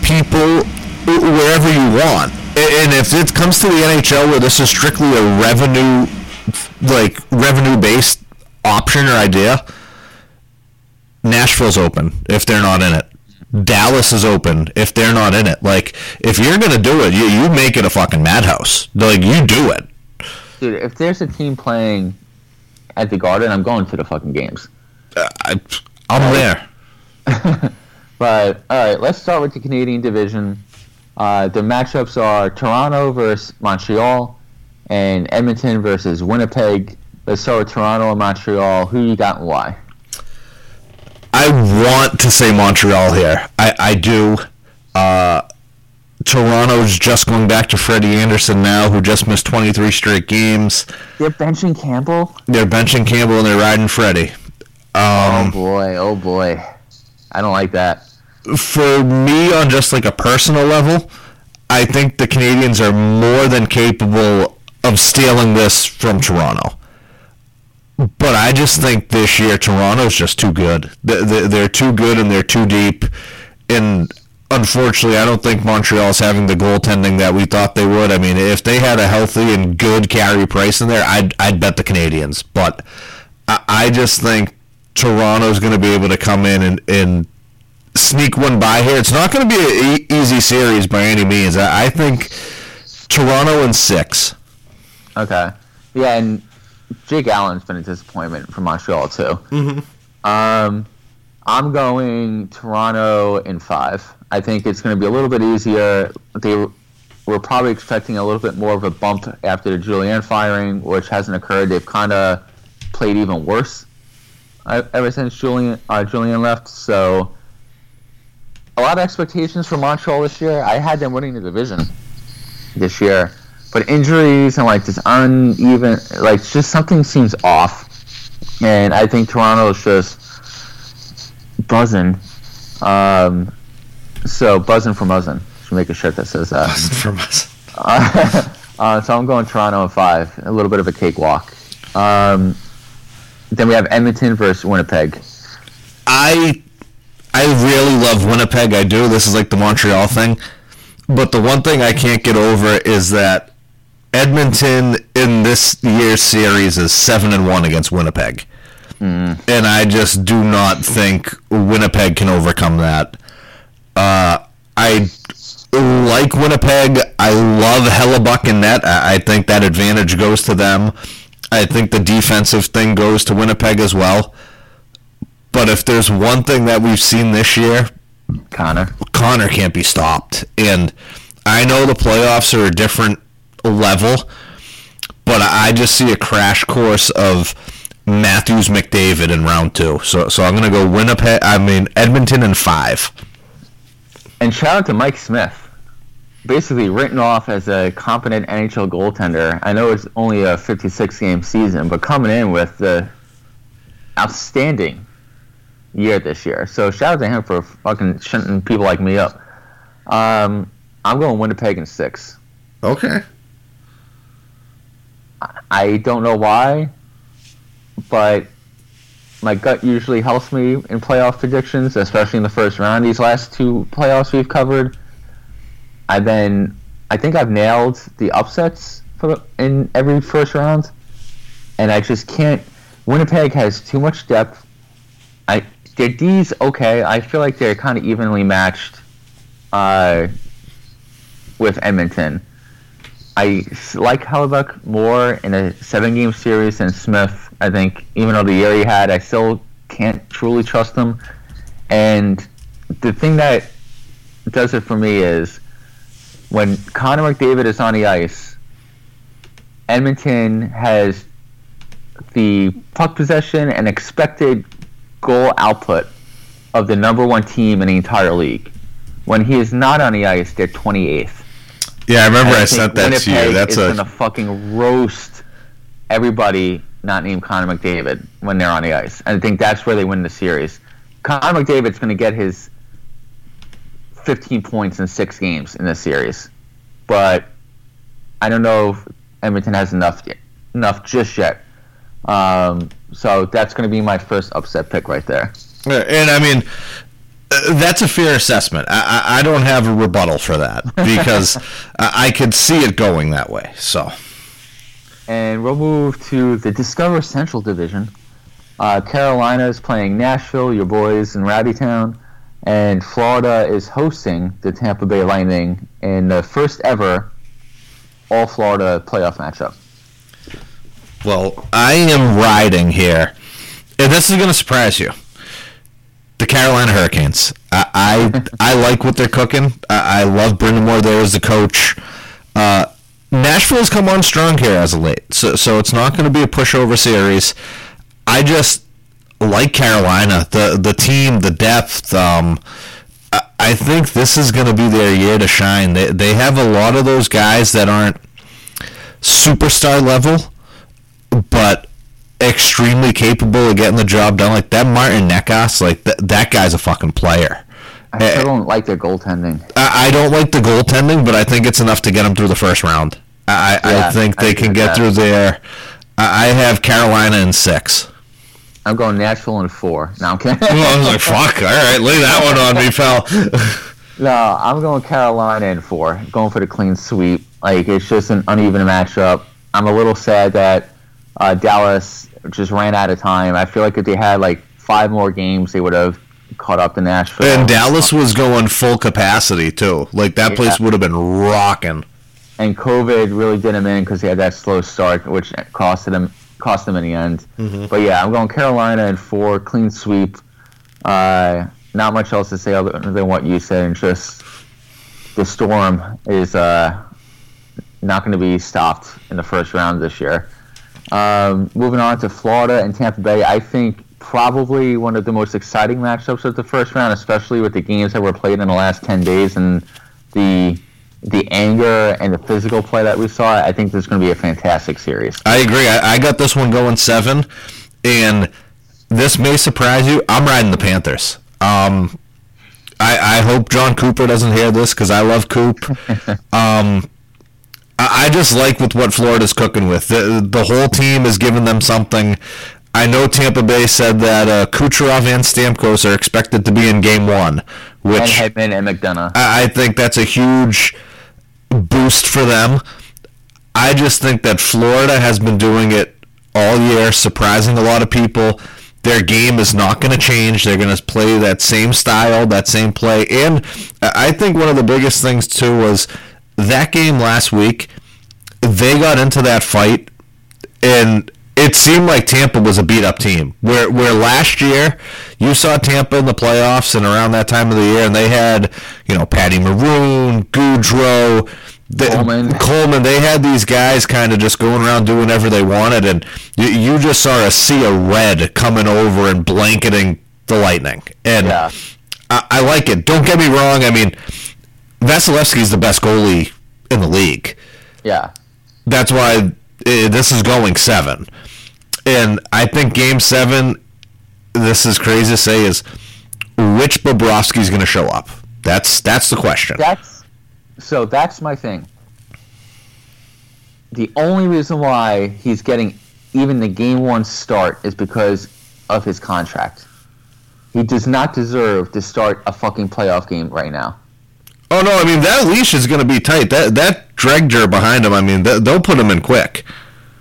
people wherever you want. And if it comes to the N H L where this is strictly a revenue, like, revenue-based option or idea, Nashville's open if they're not in it. Dallas is open if they're not in it. Like, if you're going to do it, you, you make it a fucking madhouse. Like, you do it. Dude, if there's a team playing at the Garden, I'm going to the fucking games. Uh, I, I'm there. But, all right, let's start with the Canadian division. Uh, the matchups are Toronto versus Montreal and Edmonton versus Winnipeg. Let's start with Toronto and Montreal. Who you got and why? I want to say Montreal here. I, I do. Uh... Toronto's just going back to Freddie Anderson now, who just missed twenty-three straight games. They're benching Campbell? They're benching Campbell, and they're riding Freddie. Um, oh, boy. Oh, boy. I don't like that. For me, on just like a personal level, I think the Canadians are more than capable of stealing this from Toronto. But I just think this year Toronto's just too good. They're too good and they're too deep. And unfortunately, I don't think Montreal's having the goaltending that we thought they would. I mean, if they had a healthy and good Carey Price in there, I'd I'd bet the Canadiens. But I, I just think Toronto's going to be able to come in and, and sneak one by here. It's not going to be an easy series by any means. I, I think Toronto in six. Okay. Yeah, and Jake Allen's been a disappointment for Montreal, too. Mm-hmm. Um, I'm going Toronto in five. I think it's going to be a little bit easier. They were probably expecting a little bit more of a bump after the Julianne firing, which hasn't occurred. They've kind of played even worse uh, ever since Julian, uh, Julian left. So a lot of expectations for Montreal this year. I had them winning the division this year. But injuries and, like, this uneven, like, just something seems off. And I think Toronto is just buzzing. Um, so, buzzing for Muzzin. Should make a shirt that says that. Buzzing for Muzzin. Uh, uh, so, I'm going Toronto in five. A little bit of a cakewalk. Um, then we have Edmonton versus Winnipeg. I, I really love Winnipeg. I do. This is, like, the Montreal thing. But the one thing I can't get over is that Edmonton in this year's series is seven and one against Winnipeg. Mm. And I just do not think Winnipeg can overcome that. Uh, I like Winnipeg. I love Hellebuyck in net. I-, I think that advantage goes to them. I think the defensive thing goes to Winnipeg as well. But if there's one thing that we've seen this year, Connor. Connor can't be stopped. And I know the playoffs are a different level, but I just see a crash course of Matthews McDavid in round two. So so I'm going to go Winnipeg, I mean Edmonton in five. And shout out to Mike Smith. Basically written off as a competent N H L goaltender. I know it's only a fifty-six game season, but coming in with the outstanding year this year. So shout out to him for fucking shunting people like me up. Um, I'm going Winnipeg in six. Okay. I don't know why, but my gut usually helps me in playoff predictions, especially in the first round. These last two playoffs we've covered, I've been, I think I've nailed the upsets for, in every first round, and I just can't. Winnipeg has too much depth. I. Their D's okay. I feel like they're kind of evenly matched uh, with Edmonton. I like Hellebuyck more in a seven-game series than Smith. I think even though the year he had, I still can't truly trust him. And the thing that does it for me is when Connor McDavid is on the ice, Edmonton has the puck possession and expected goal output of the number one team in the entire league. When he is not on the ice, they're twenty-eighth. Yeah, I remember I, I sent that Winnipeg to you. That's a gonna fucking roast everybody not named Connor McDavid when they're on the ice. And I think that's where they win the series. Connor McDavid's gonna get his fifteen points in six games in this series, but I don't know if Edmonton has enough enough just yet. Um, so that's going to be my first upset pick right there. And, I mean, that's a fair assessment. I, I don't have a rebuttal for that because I could see it going that way. So, and we'll move to the Discover Central Division. Uh, Carolina is playing Nashville, your boys in Rowdy Town, and Florida is hosting the Tampa Bay Lightning in the first ever all-Florida playoff matchup. Well, I am riding here, and this is going to surprise you. The Carolina Hurricanes. I I, I like what they're cooking. I, I love Brendan Moore there as the coach. Uh, Nashville's come on strong here as of late, so so it's not going to be a pushover series. I just like Carolina, the the team, the depth. Um, I, I think this is going to be their year to shine. They they have a lot of those guys that aren't superstar level, but extremely capable of getting the job done. Like that Martin Necas, like th- that guy's a fucking player. I still don't like their goaltending. I, I don't like the goaltending, but I think it's enough to get them through the first round. I, yeah, I think they I can get that. through there. I have Carolina in six. I'm going Nashville in four. No, I'm kidding. Well, I was like, fuck, all right, lay that one on me, pal. No, I'm going Carolina in four. I'm going for the clean sweep. Like, it's just an uneven matchup. I'm a little sad that uh, Dallas just ran out of time. I feel like if they had, like, five more games, they would have caught up to Nashville. And Dallas was going full capacity, too. Like, that yeah. place would have been rocking. And COVID really did him in because he had that slow start, which costed him cost him in the end. Mm-hmm. But, yeah, I'm going Carolina in four, clean sweep. Uh, not much else to say other than what you said. And just the storm is uh, not going to be stopped in the first round this year. Um, moving on to Florida and Tampa Bay, I think probably one of the most exciting matchups of the first round, especially with the games that were played in the last ten days and the – the anger and the physical play that we saw. I think this is going to be a fantastic series. I agree. I, I got this one going seven, and this may surprise you. I'm riding the Panthers. Um, I, I hope John Cooper doesn't hear this because I love Coop. um, I, I just like with what Florida's cooking with. The, the whole team is giving them something. I know Tampa Bay said that uh, Kucherov and Stamkos are expected to be in Game one. Which and Hedman and McDonough. I, I think that's a huge boost for them. I just think that Florida has been doing it all year, surprising a lot of people. Their game is not going to change. They're going to play that same style, that same play. And I think one of the biggest things, too, was that game last week, they got into that fight, and it seemed like Tampa was a beat-up team. Where where last year, you saw Tampa in the playoffs and around that time of the year, and they had, you know, Patty Maroon, Goudreau, the, Coleman. Coleman. They had these guys kind of just going around doing whatever they wanted, and you, you just saw a sea of red coming over and blanketing the Lightning. And yeah. I, I like it. Don't get me wrong. I mean, Vasilevsky's the best goalie in the league. Yeah. That's why this is going seven. And I think game seven, this is crazy to say, is which Bobrovsky's going to show up? That's that's the question. That's So that's my thing. The only reason why he's getting even the game one start is because of his contract. He does not deserve to start a fucking playoff game right now. Oh, no, I mean, that leash is going to be tight. That that Dregger behind him, I mean, th- they'll put him in quick.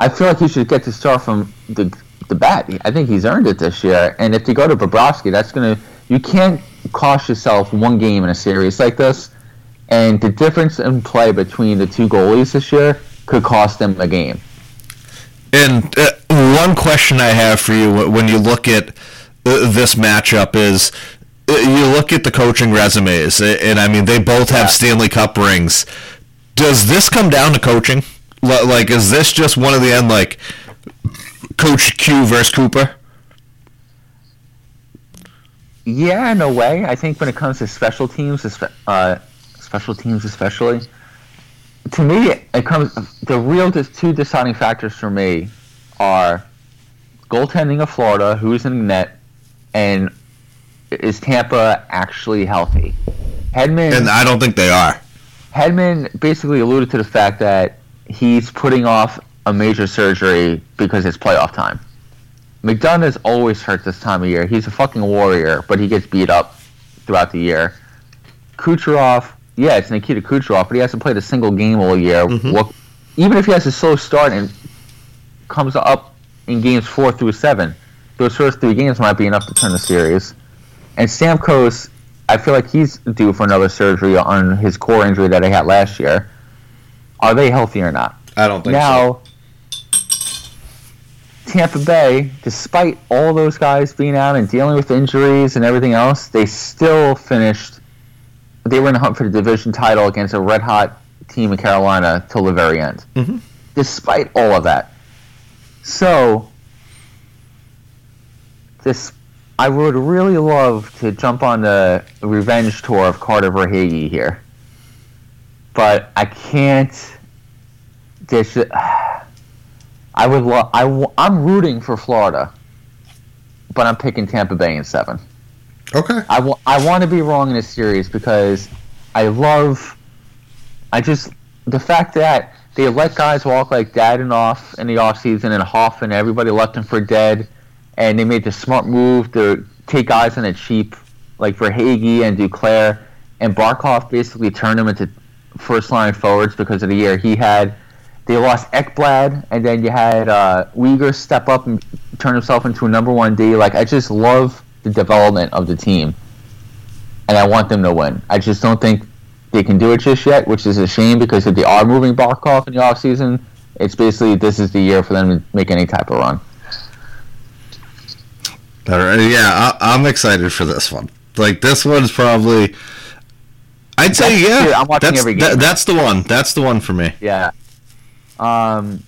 I feel like he should get to start from the the bat. I think he's earned it this year. And if they go to Bobrovsky, that's going to... You can't cost yourself one game in a series like this. And the difference in play between the two goalies this year could cost them a game. And uh, one question I have for you when you look at uh, this matchup is... You look at the coaching resumes, and I mean, they both have yeah. Stanley Cup rings. Does this come down to coaching? Like, is this just one of the end, like, Coach Q versus Cooper? Yeah, in a way. I think when it comes to special teams, uh, special teams especially, to me, it comes. The real two deciding factors for me are goaltending of Florida, who's in net, and is Tampa actually healthy? Hedman... And I don't think they are. Hedman basically alluded to the fact that he's putting off a major surgery because it's playoff time. McDonough's always hurt this time of year. He's a fucking warrior, but he gets beat up throughout the year. Kucherov... Yeah, it's Nikita Kucherov, but he hasn't played a single game all year. Mm-hmm. Well, even if he has a slow start and comes up in games four through seven, those first three games might be enough to turn the series. And Stamkos, I feel like he's due for another surgery on his core injury that he had last year. Are they healthy or not? I don't think now, so. Now, Tampa Bay, despite all those guys being out and dealing with injuries and everything else, they still finished. They were in the hunt for the division title against a red-hot team in Carolina till the very end. Mm-hmm. Despite all of that. So, this. I would really love to jump on the revenge tour of Carter Verhaeghe here. But I can't... Dish it. I would lo- I w- I'm rooting for Florida, but I'm picking Tampa Bay in seven. Okay. I, w- I want to be wrong in this series because I love... I just the fact that they let guys walk like Dadonov in the offseason and Hoffman, everybody left him for dead, and they made the smart move to take guys on the cheap, like for Hagee and Duclair, and Barkov basically turned him into first-line forwards because of the year he had. They lost Ekblad, and then you had uh, Uyghur step up and turn himself into a number one D. Like, I just love the development of the team, and I want them to win. I just don't think they can do it just yet, which is a shame because if they are moving Barkov in the offseason, it's basically this is the year for them to make any type of run. Yeah, I'm excited for this one. Like, this one's probably... I'd that's, say, yeah, dude, I'm watching that's, every game. That, that's the one. That's the one for me. Yeah. Um,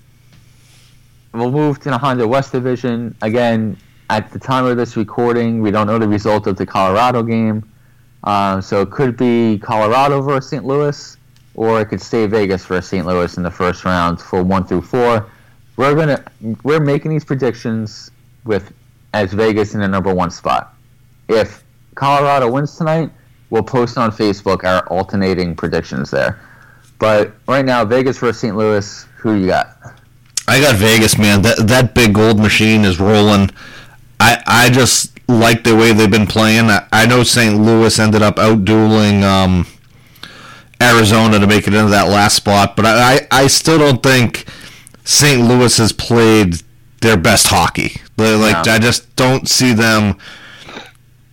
we'll move to the Honda West Division. Again, at the time of this recording, we don't know the result of the Colorado game. Um, so it could be Colorado versus Saint Louis, or it could stay Vegas versus Saint Louis in the first round for one through four. We're gonna we're making these predictions with as Vegas in the number one spot. If Colorado wins tonight, we'll post on Facebook our alternating predictions there. But right now, Vegas versus Saint Louis, who you got? I got Vegas, man. That that big gold machine is rolling. I I just like the way they've been playing. I, I know Saint Louis ended up out-dueling um, Arizona to make it into that last spot, but I, I, I still don't think Saint Louis has played their best hockey. They're like no. I just don't see them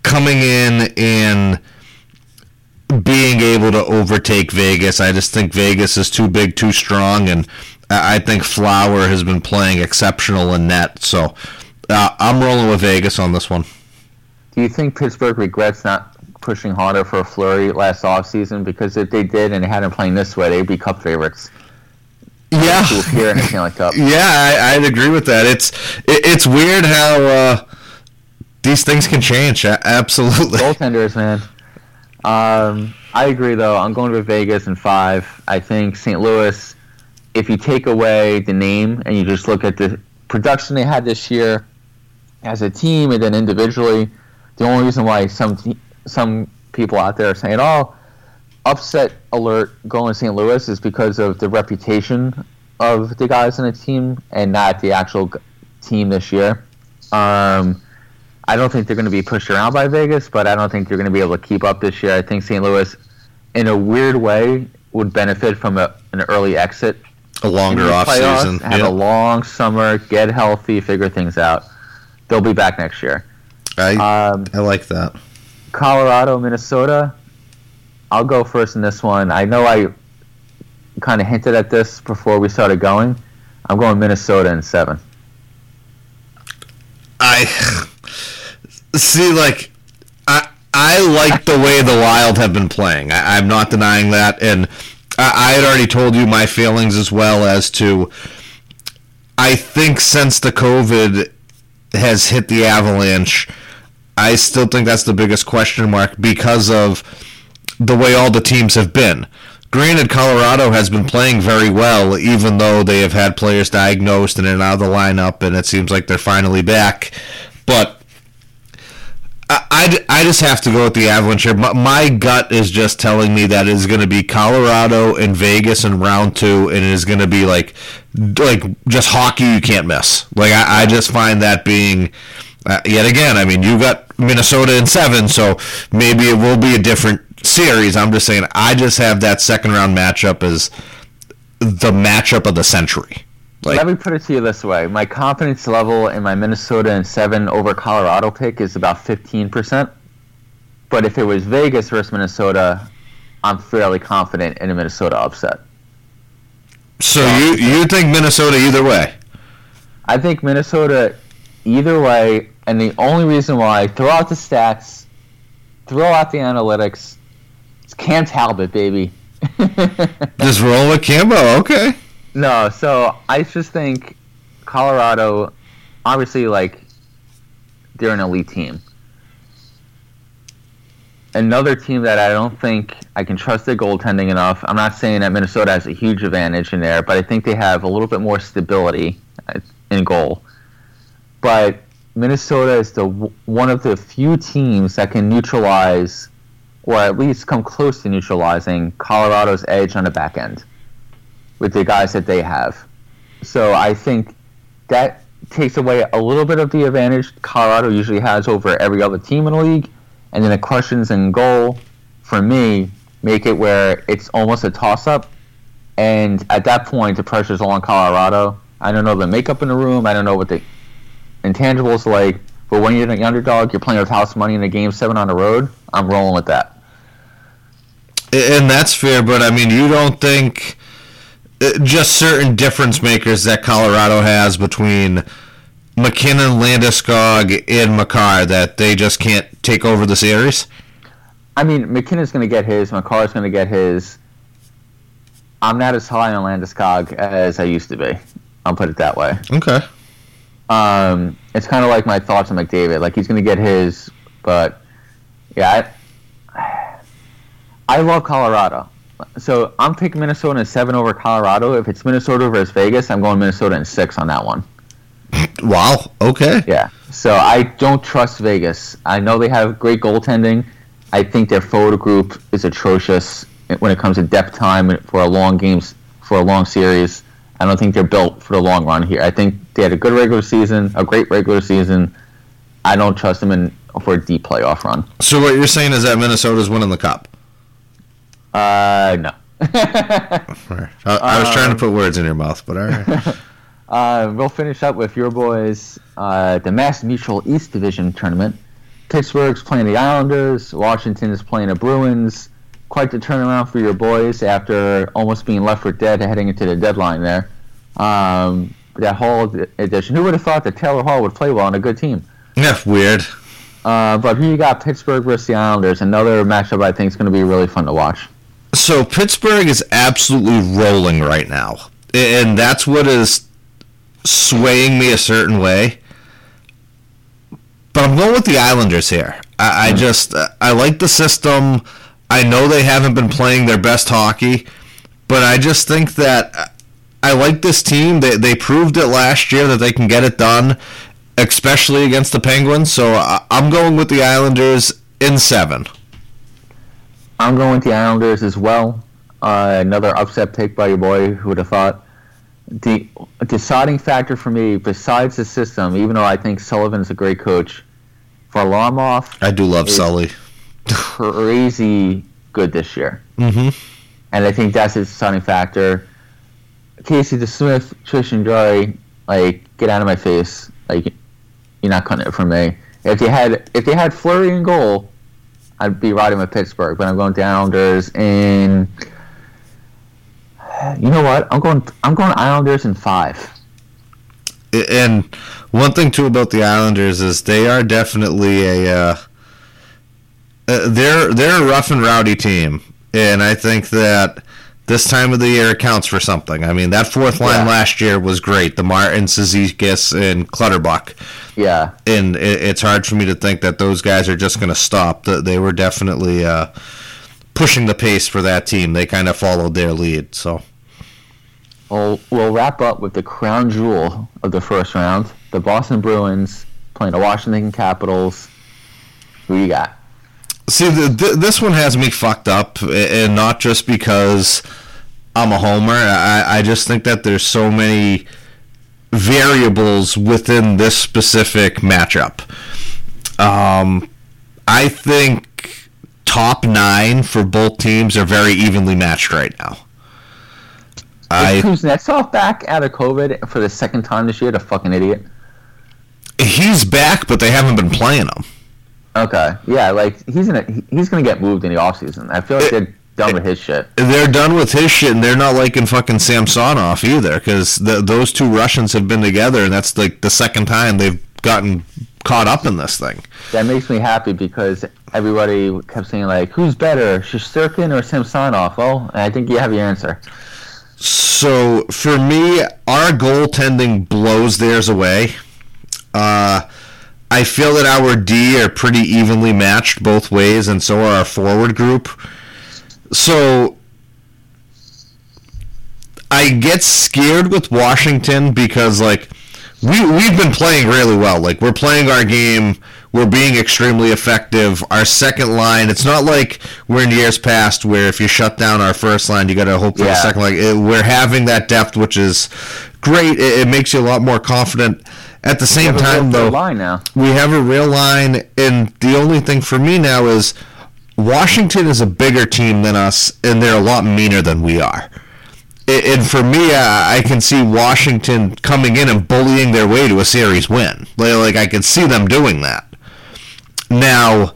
coming in and... being able to overtake Vegas. I just think Vegas is too big, too strong, and I think Flower has been playing exceptional in net. So uh, I'm rolling with Vegas on this one. Do you think Pittsburgh regrets not pushing harder for a Fleury last offseason? Because if they did and they had him playing this way, they'd be cup favorites. Yeah. Here in the cup. Yeah, I, I'd agree with that. It's it, it's weird how uh, these things can change. Absolutely. Goaltenders, man. Um, I agree, though. I'm going to Vegas in five. I think Saint Louis, if you take away the name and you just look at the production they had this year as a team and then individually, the only reason why some te- some people out there are saying, oh, upset alert going to Saint Louis is because of the reputation of the guys on the team and not the actual team this year. Um I don't think they're going to be pushed around by Vegas, but I don't think they're going to be able to keep up this year. I think Saint Louis, in a weird way, would benefit from a, an early exit. A longer offseason. Have yeah. a long summer, get healthy, figure things out. They'll be back next year. I, um, I like that. Colorado, Minnesota, I'll go first in this one. I know I kind of hinted at this before we started going. I'm going Minnesota in seven. I... See, like, I I like the way the Wild have been playing. I, I'm not denying that, and I, I had already told you my feelings as well as to, I think since the COVID has hit the Avalanche, I still think that's the biggest question mark because of the way all the teams have been. Granted, Colorado has been playing very well, even though they have had players diagnosed and in and out of the lineup, and it seems like they're finally back, but... I, I just have to go with the Avalanche here. My, my gut is just telling me that it's going to be Colorado and Vegas in round two, and it is going to be like like just hockey you can't miss. Like I, I just find that being, uh, yet again, I mean, you got Minnesota in seven, so maybe it will be a different series. I'm just saying I just have that second-round matchup as the matchup of the century. Like, let me put it to you this way. My confidence level in my Minnesota and seven over Colorado pick is about fifteen percent. But if it was Vegas versus Minnesota, I'm fairly confident in a Minnesota upset. So um, you, you think Minnesota either way? I think Minnesota either way. And the only reason why, throw out the stats, throw out the analytics. It's Cam Talbot, baby. Just roll with Cambo, okay. No, so I just think Colorado, obviously, like, they're an elite team. Another team that I don't think I can trust their goaltending enough. I'm not saying that Minnesota has a huge advantage in there, but I think they have a little bit more stability in goal. But Minnesota is the one of the few teams that can neutralize, or at least come close to neutralizing, Colorado's edge on the back end. with the guys that they have. So I think that takes away a little bit of the advantage Colorado usually has over every other team in the league. And then the questions and goal, for me, make it where it's almost a toss-up. And at that point, the pressure's all on Colorado. I don't know the makeup in the room. I don't know what the intangibles like. But when you're an underdog, you're playing with house money in a game seven on the road, I'm rolling with that. And that's fair, but, I mean, you don't think just certain difference makers that Colorado has between McKinnon, Landeskog, and Makar that they just can't take over the series? I mean, McKinnon's going to get his. Makar's going to get his. I'm not as high on Landeskog as I used to be. I'll put it that way. Okay. Um, it's kind of like my thoughts on McDavid. Like, he's going to get his, but, yeah, I, I love Colorado. So I'm picking Minnesota in seven over Colorado. If it's Minnesota versus Vegas, I'm going Minnesota in six on that one. Wow. Okay. Yeah. So I don't trust Vegas. I know they have great goaltending. I think their forward group is atrocious when it comes to depth time for a long games for a long series. I don't think they're built for the long run here. I think they had a good regular season, a great regular season. I don't trust them in for a deep playoff run. So what you're saying is that Minnesota's winning the Cup. Uh, no. I, I was trying to put words in your mouth, but all right. uh, we'll finish up with your boys, uh, the Mass Mutual East Division Tournament. Pittsburgh's playing the Islanders. Washington is playing the Bruins. Quite the turnaround for your boys after almost being left for dead heading into the deadline there. Um, that Hall edition. Who would have thought that Taylor Hall would play well on a good team? Yeah, weird. Uh, but here you got Pittsburgh versus the Islanders. Another matchup I think is going to be really fun to watch. So Pittsburgh is absolutely rolling right now, and that's what is swaying me a certain way. But I'm going with the Islanders here. I, I just I like the system. I know they haven't been playing their best hockey, but I just think that I like this team. They they proved it last year that they can get it done, especially against the Penguins. So I, I'm going with the Islanders in seven. I'm going with the Islanders as well. Uh, another upset pick by your boy, who would have thought. The deciding factor for me, besides the system, even though I think Sullivan's a great coach, Varlamov... I do love Sully. Crazy good this year. Mm-hmm. And I think that's the deciding factor. Casey DeSmith, Tristan Drury, like, get out of my face. Like, you're not cutting it for me. If they had, if they had Fleury in goal... I'd be riding with Pittsburgh, but I'm going Islanders in. You know what? I'm going. I'm going Islanders in five. And one thing too about the Islanders is they are definitely a. Uh, uh, they're they're a rough and rowdy team, and I think that this time of the year accounts for something. I mean, that fourth line yeah. last year was great. The Martin, Cizikas, and Clutterbuck. Yeah. And it's hard for me to think that those guys are just going to stop. They were definitely uh, pushing the pace for that team. They kind of followed their lead. So, well, we'll wrap up with the crown jewel of the first round. The Boston Bruins playing the Washington Capitals. Who you got? See, the, th- this one has me fucked up, and not just because I'm a homer. I, I just think that there's so many... variables within this specific matchup. Um, I think top nine for both teams are very evenly matched right now. Is Kuznetsov back out of COVID for the second time this year? The fucking idiot. He's back, but they haven't been playing him. Okay, yeah, like he's in a, he's gonna get moved in the offseason. I feel like it, they're done with his shit. They're done with his shit, and they're not liking fucking Samsonov either, because those two Russians have been together, and that's like the second time they've gotten caught up in this thing. That makes me happy, because everybody kept saying, like, who's better, Shesterkin or Samsonov? Well, I think you have your answer. So, for me, our goaltending blows theirs away. Uh... I feel that our D are pretty evenly matched both ways, and so are our forward group. So I get scared with Washington because, like, we we've been playing really well. Like, we're playing our game. we're being extremely effective. Our second line, it's not like we're in years past where if you shut down our first line, you got to hope for yeah. the second line. It, we're having that depth, which is great. It, it makes you a lot more confident. At the same time, though, we have a real line, and the only thing for me now is Washington is a bigger team than us, and they're a lot meaner than we are. And for me, uh, I can see Washington coming in and bullying their way to a series win. Like, like I can see them doing that. Now,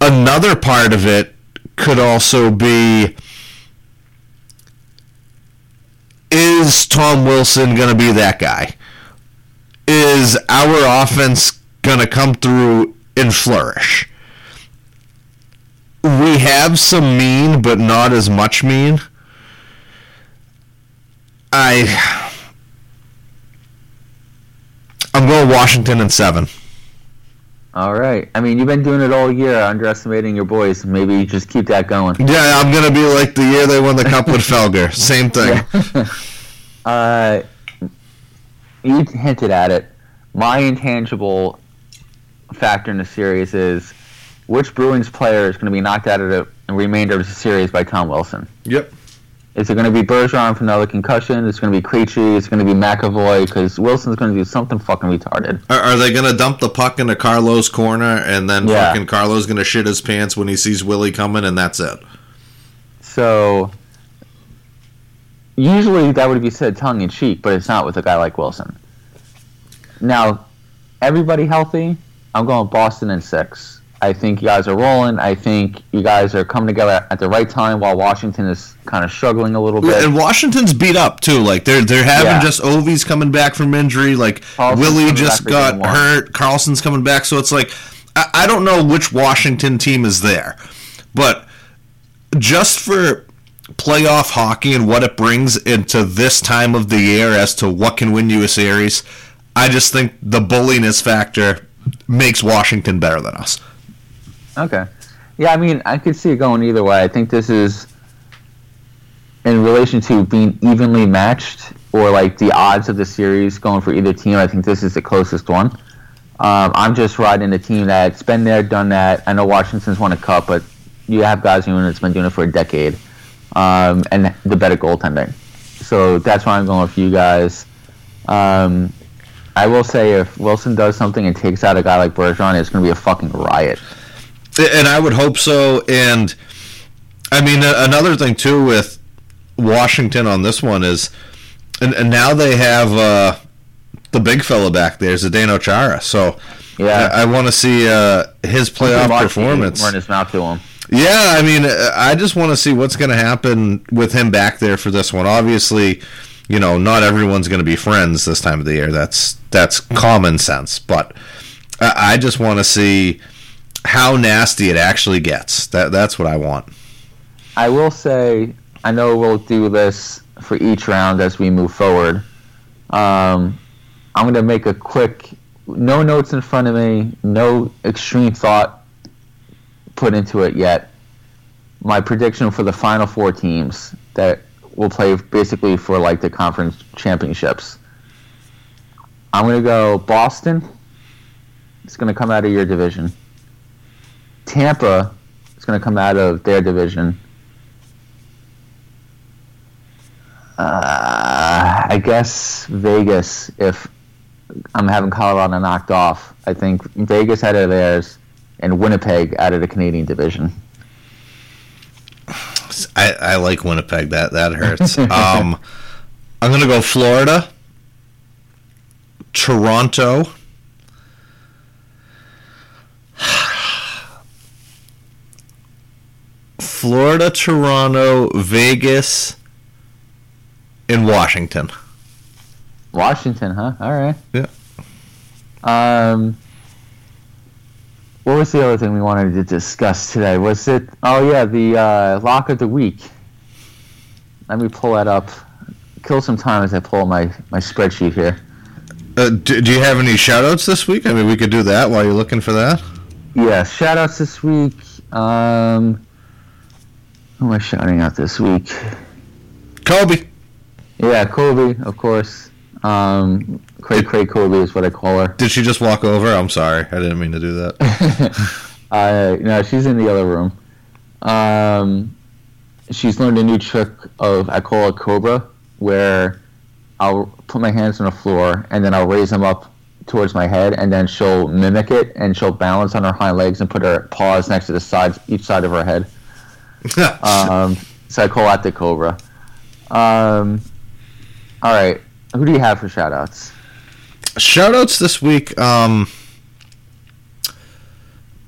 another part of it could also be, is Tom Wilson going to be that guy? Is our offense going to come through and flourish? We have some mean, but not as much mean. I, I'm going Washington in seven. All right. I mean, you've been doing it all year, underestimating your boys. Maybe you just keep that going. Yeah, I'm going to be like the year they won the Cup with Felger. Same thing. Yeah. uh, you hinted at it. My intangible factor in the series is which Bruins player is going to be knocked out of the remainder of the series by Tom Wilson. Yep. Is it going to be Bergeron for another concussion? It's going to be Krejci. It's going to be McAvoy because Wilson's going to do something fucking retarded. Are, are they going to dump the puck into Carlo's corner and then yeah. fucking Carlo's going to shit his pants when he sees Willie coming and that's it? So, usually that would be said tongue-in-cheek, but it's not with a guy like Wilson. Now, everybody healthy, I'm going Boston in six. I think you guys are rolling. I think you guys are coming together at the right time while Washington is kind of struggling a little bit. And Washington's beat up, too. Like, they're they're having yeah. just Ovi's coming back from injury. Like, Carlson's Willie just got hurt. Carlson's coming back. So it's like, I, I don't know which Washington team is there. But just for playoff hockey and what it brings into this time of the year as to what can win you a series, I just think the bulliness factor makes Washington better than us. Okay. Yeah, I mean, I could see it going either way. I think this is in relation to being evenly matched or, like, the odds of the series going for either team. I think this is the closest one. Um, I'm just riding the team that's been there, done that. I know Washington's won a cup, but you have guys who have been doing it for a decade. Um, and the better goaltending. So that's why I'm going with you guys. Um, I will say if Wilson does something and takes out a guy like Bergeron, it's going to be a fucking riot. And I would hope so. And, I mean, another thing, too, with Washington on this one is, and, and now they have uh, the big fella back there, Zdeno Chara. So yeah. I, I want to see uh, his playoff performance. Run his mouth to him. Yeah, I mean, I just want to see what's going to happen with him back there for this one. Obviously, you know, not everyone's going to be friends this time of the year. That's, that's common sense. But I, I just want to see how nasty it actually gets. That that's what I want. I will say, I know we'll do this for each round as we move forward. Um, I'm going to make a quick, no notes in front of me, no extreme thought put into it yet. My prediction for the final four teams that will play basically for like the conference championships. I'm going to go Boston. It's going to come out of your division. Tampa is going to come out of their division. Uh, I guess Vegas, if I'm having Colorado knocked off, I think Vegas out of theirs and Winnipeg out of the Canadian division. I, I like Winnipeg. That that hurts. um, I'm going to go Florida, Toronto, Florida, Toronto, Vegas, and Washington. Washington, huh? All right. Yeah. Um, what was the other thing we wanted to discuss today? Was it, oh yeah, the uh, lock of the week. Let me pull that up. Kill some time as I pull my, my spreadsheet here. Uh, do, do you have any shout-outs this week? I mean, we could do that while you're looking for that. Yeah, shout-outs this week. Um... Who am I shouting out this week? Kobe. Yeah, Kobe, of course. Um, Cray Cray Colby is what I call her. Did she just walk over? I'm sorry. I didn't mean to do that. uh, no, she's in the other room. Um, she's learned a new trick of, I call it Cobra, where I'll put my hands on the floor and then I'll raise them up towards my head, and then she'll mimic it and she'll balance on her hind legs and put her paws next to the sides, each side of her head. um, so I call that the Cobra. Um, all right. Who do you have for shout-outs? Shout-outs this week, um,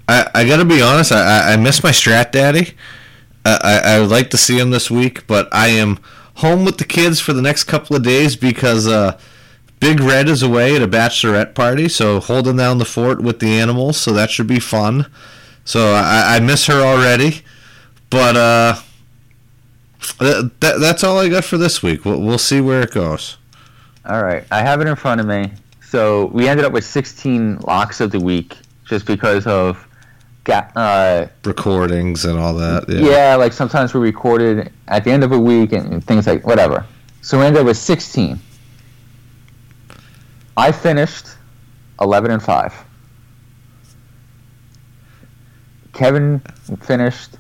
I I got to be honest, I, I miss my Strat Daddy. I, I, I would like to see him this week, but I am home with the kids for the next couple of days because uh, Big Red is away at a bachelorette party, so holding down the fort with the animals, so that should be fun. So I, I miss her already, but uh, that, that that's all I got for this week. We'll, we'll see where it goes. All right, I have it in front of me. So we ended up with sixteen locks of the week just because of uh, recordings and all that. Yeah. yeah, like sometimes we recorded at the end of a week and, and things like whatever. So we ended up with sixteen. I finished eleven and five. Kevin finished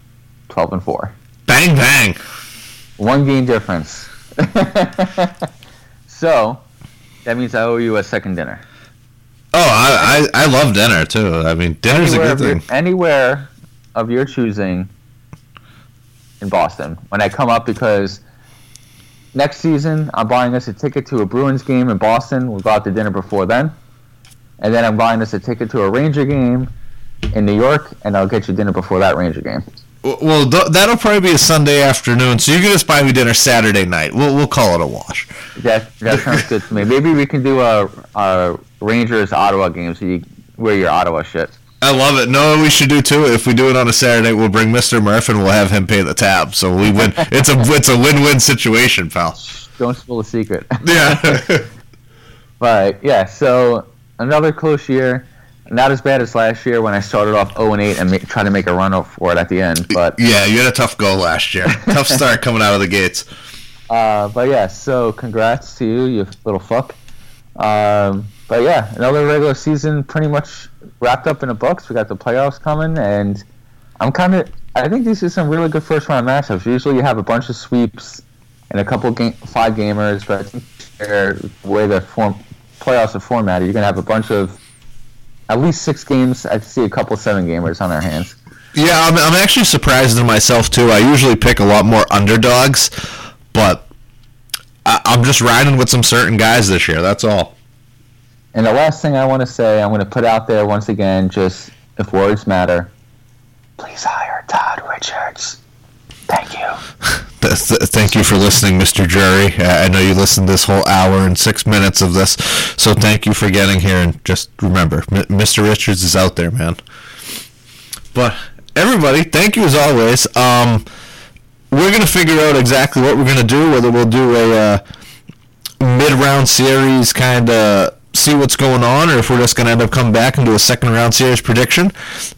twelve and four. Bang, bang. One game difference. So, that means I owe you a second dinner. Oh, I, I, I love dinner, too. I mean, dinner's anywhere a good thing. Anywhere of your choosing in Boston. When I come up, because next season, I'm buying us a ticket to a Bruins game in Boston. We'll go out to dinner before then. And then I'm buying us a ticket to a Ranger game in New York, and I'll get you dinner before that Ranger game. Well, that'll probably be a Sunday afternoon, so you can just buy me dinner Saturday night. We'll we'll call it a wash. That that sounds good to me. Maybe we can do a, a Rangers-Ottawa game, so you wear your Ottawa shit. I love it. No, we should do, too. If we do it on a Saturday, we'll bring Mister Murph, and we'll have him pay the tab. So we win. It's a it's a win-win situation, pal. Don't spill the secret. Yeah. But, yeah, so another close year. Not as bad as last year when I started off oh and eight and ma- tried to make a run up for it at the end. But yeah, you had a tough go last year. Tough start coming out of the gates. Uh, but yeah, so congrats to you, you little fuck. Um, but yeah, another regular season pretty much wrapped up in the books. We got the playoffs coming, and I'm kind of. I think these are some really good first round matchups. Usually you have a bunch of sweeps and a couple game, five gamers, but I think the way the form, playoffs are formatted, you're going to have a bunch of. At least six games. I see a couple seven gamers on our hands. Yeah, I'm, I'm actually surprised in myself too. I usually pick a lot more underdogs, but I, I'm just riding with some certain guys this year. That's all. And the last thing I want to say, I'm going to put out there once again, just if words matter, please hire Todd Richards. Thank you. Thank you for listening, Mister Drury. Uh, I know you listened this whole hour and six minutes of this, so thank you for getting here. And just remember, M- Mister Richards is out there, man. But everybody, thank you as always. Um, we're going to figure out exactly what we're going to do, whether we'll do a uh, mid-round series kind of see what's going on, or if we're just going to end up coming back and do a second round series prediction.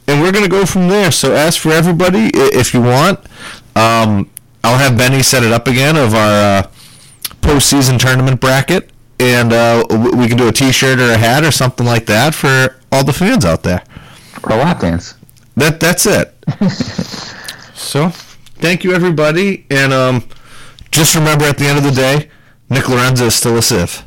And we're going to go from there. So as for everybody, if you want, um, I'll have Benny set it up again of our uh, postseason tournament bracket, and uh, we can do a T-shirt or a hat or something like that for all the fans out there. Or a lap dance. That, that's it. So, thank you, everybody. And um, just remember, at the end of the day, Nick Lorenzo is still a sieve.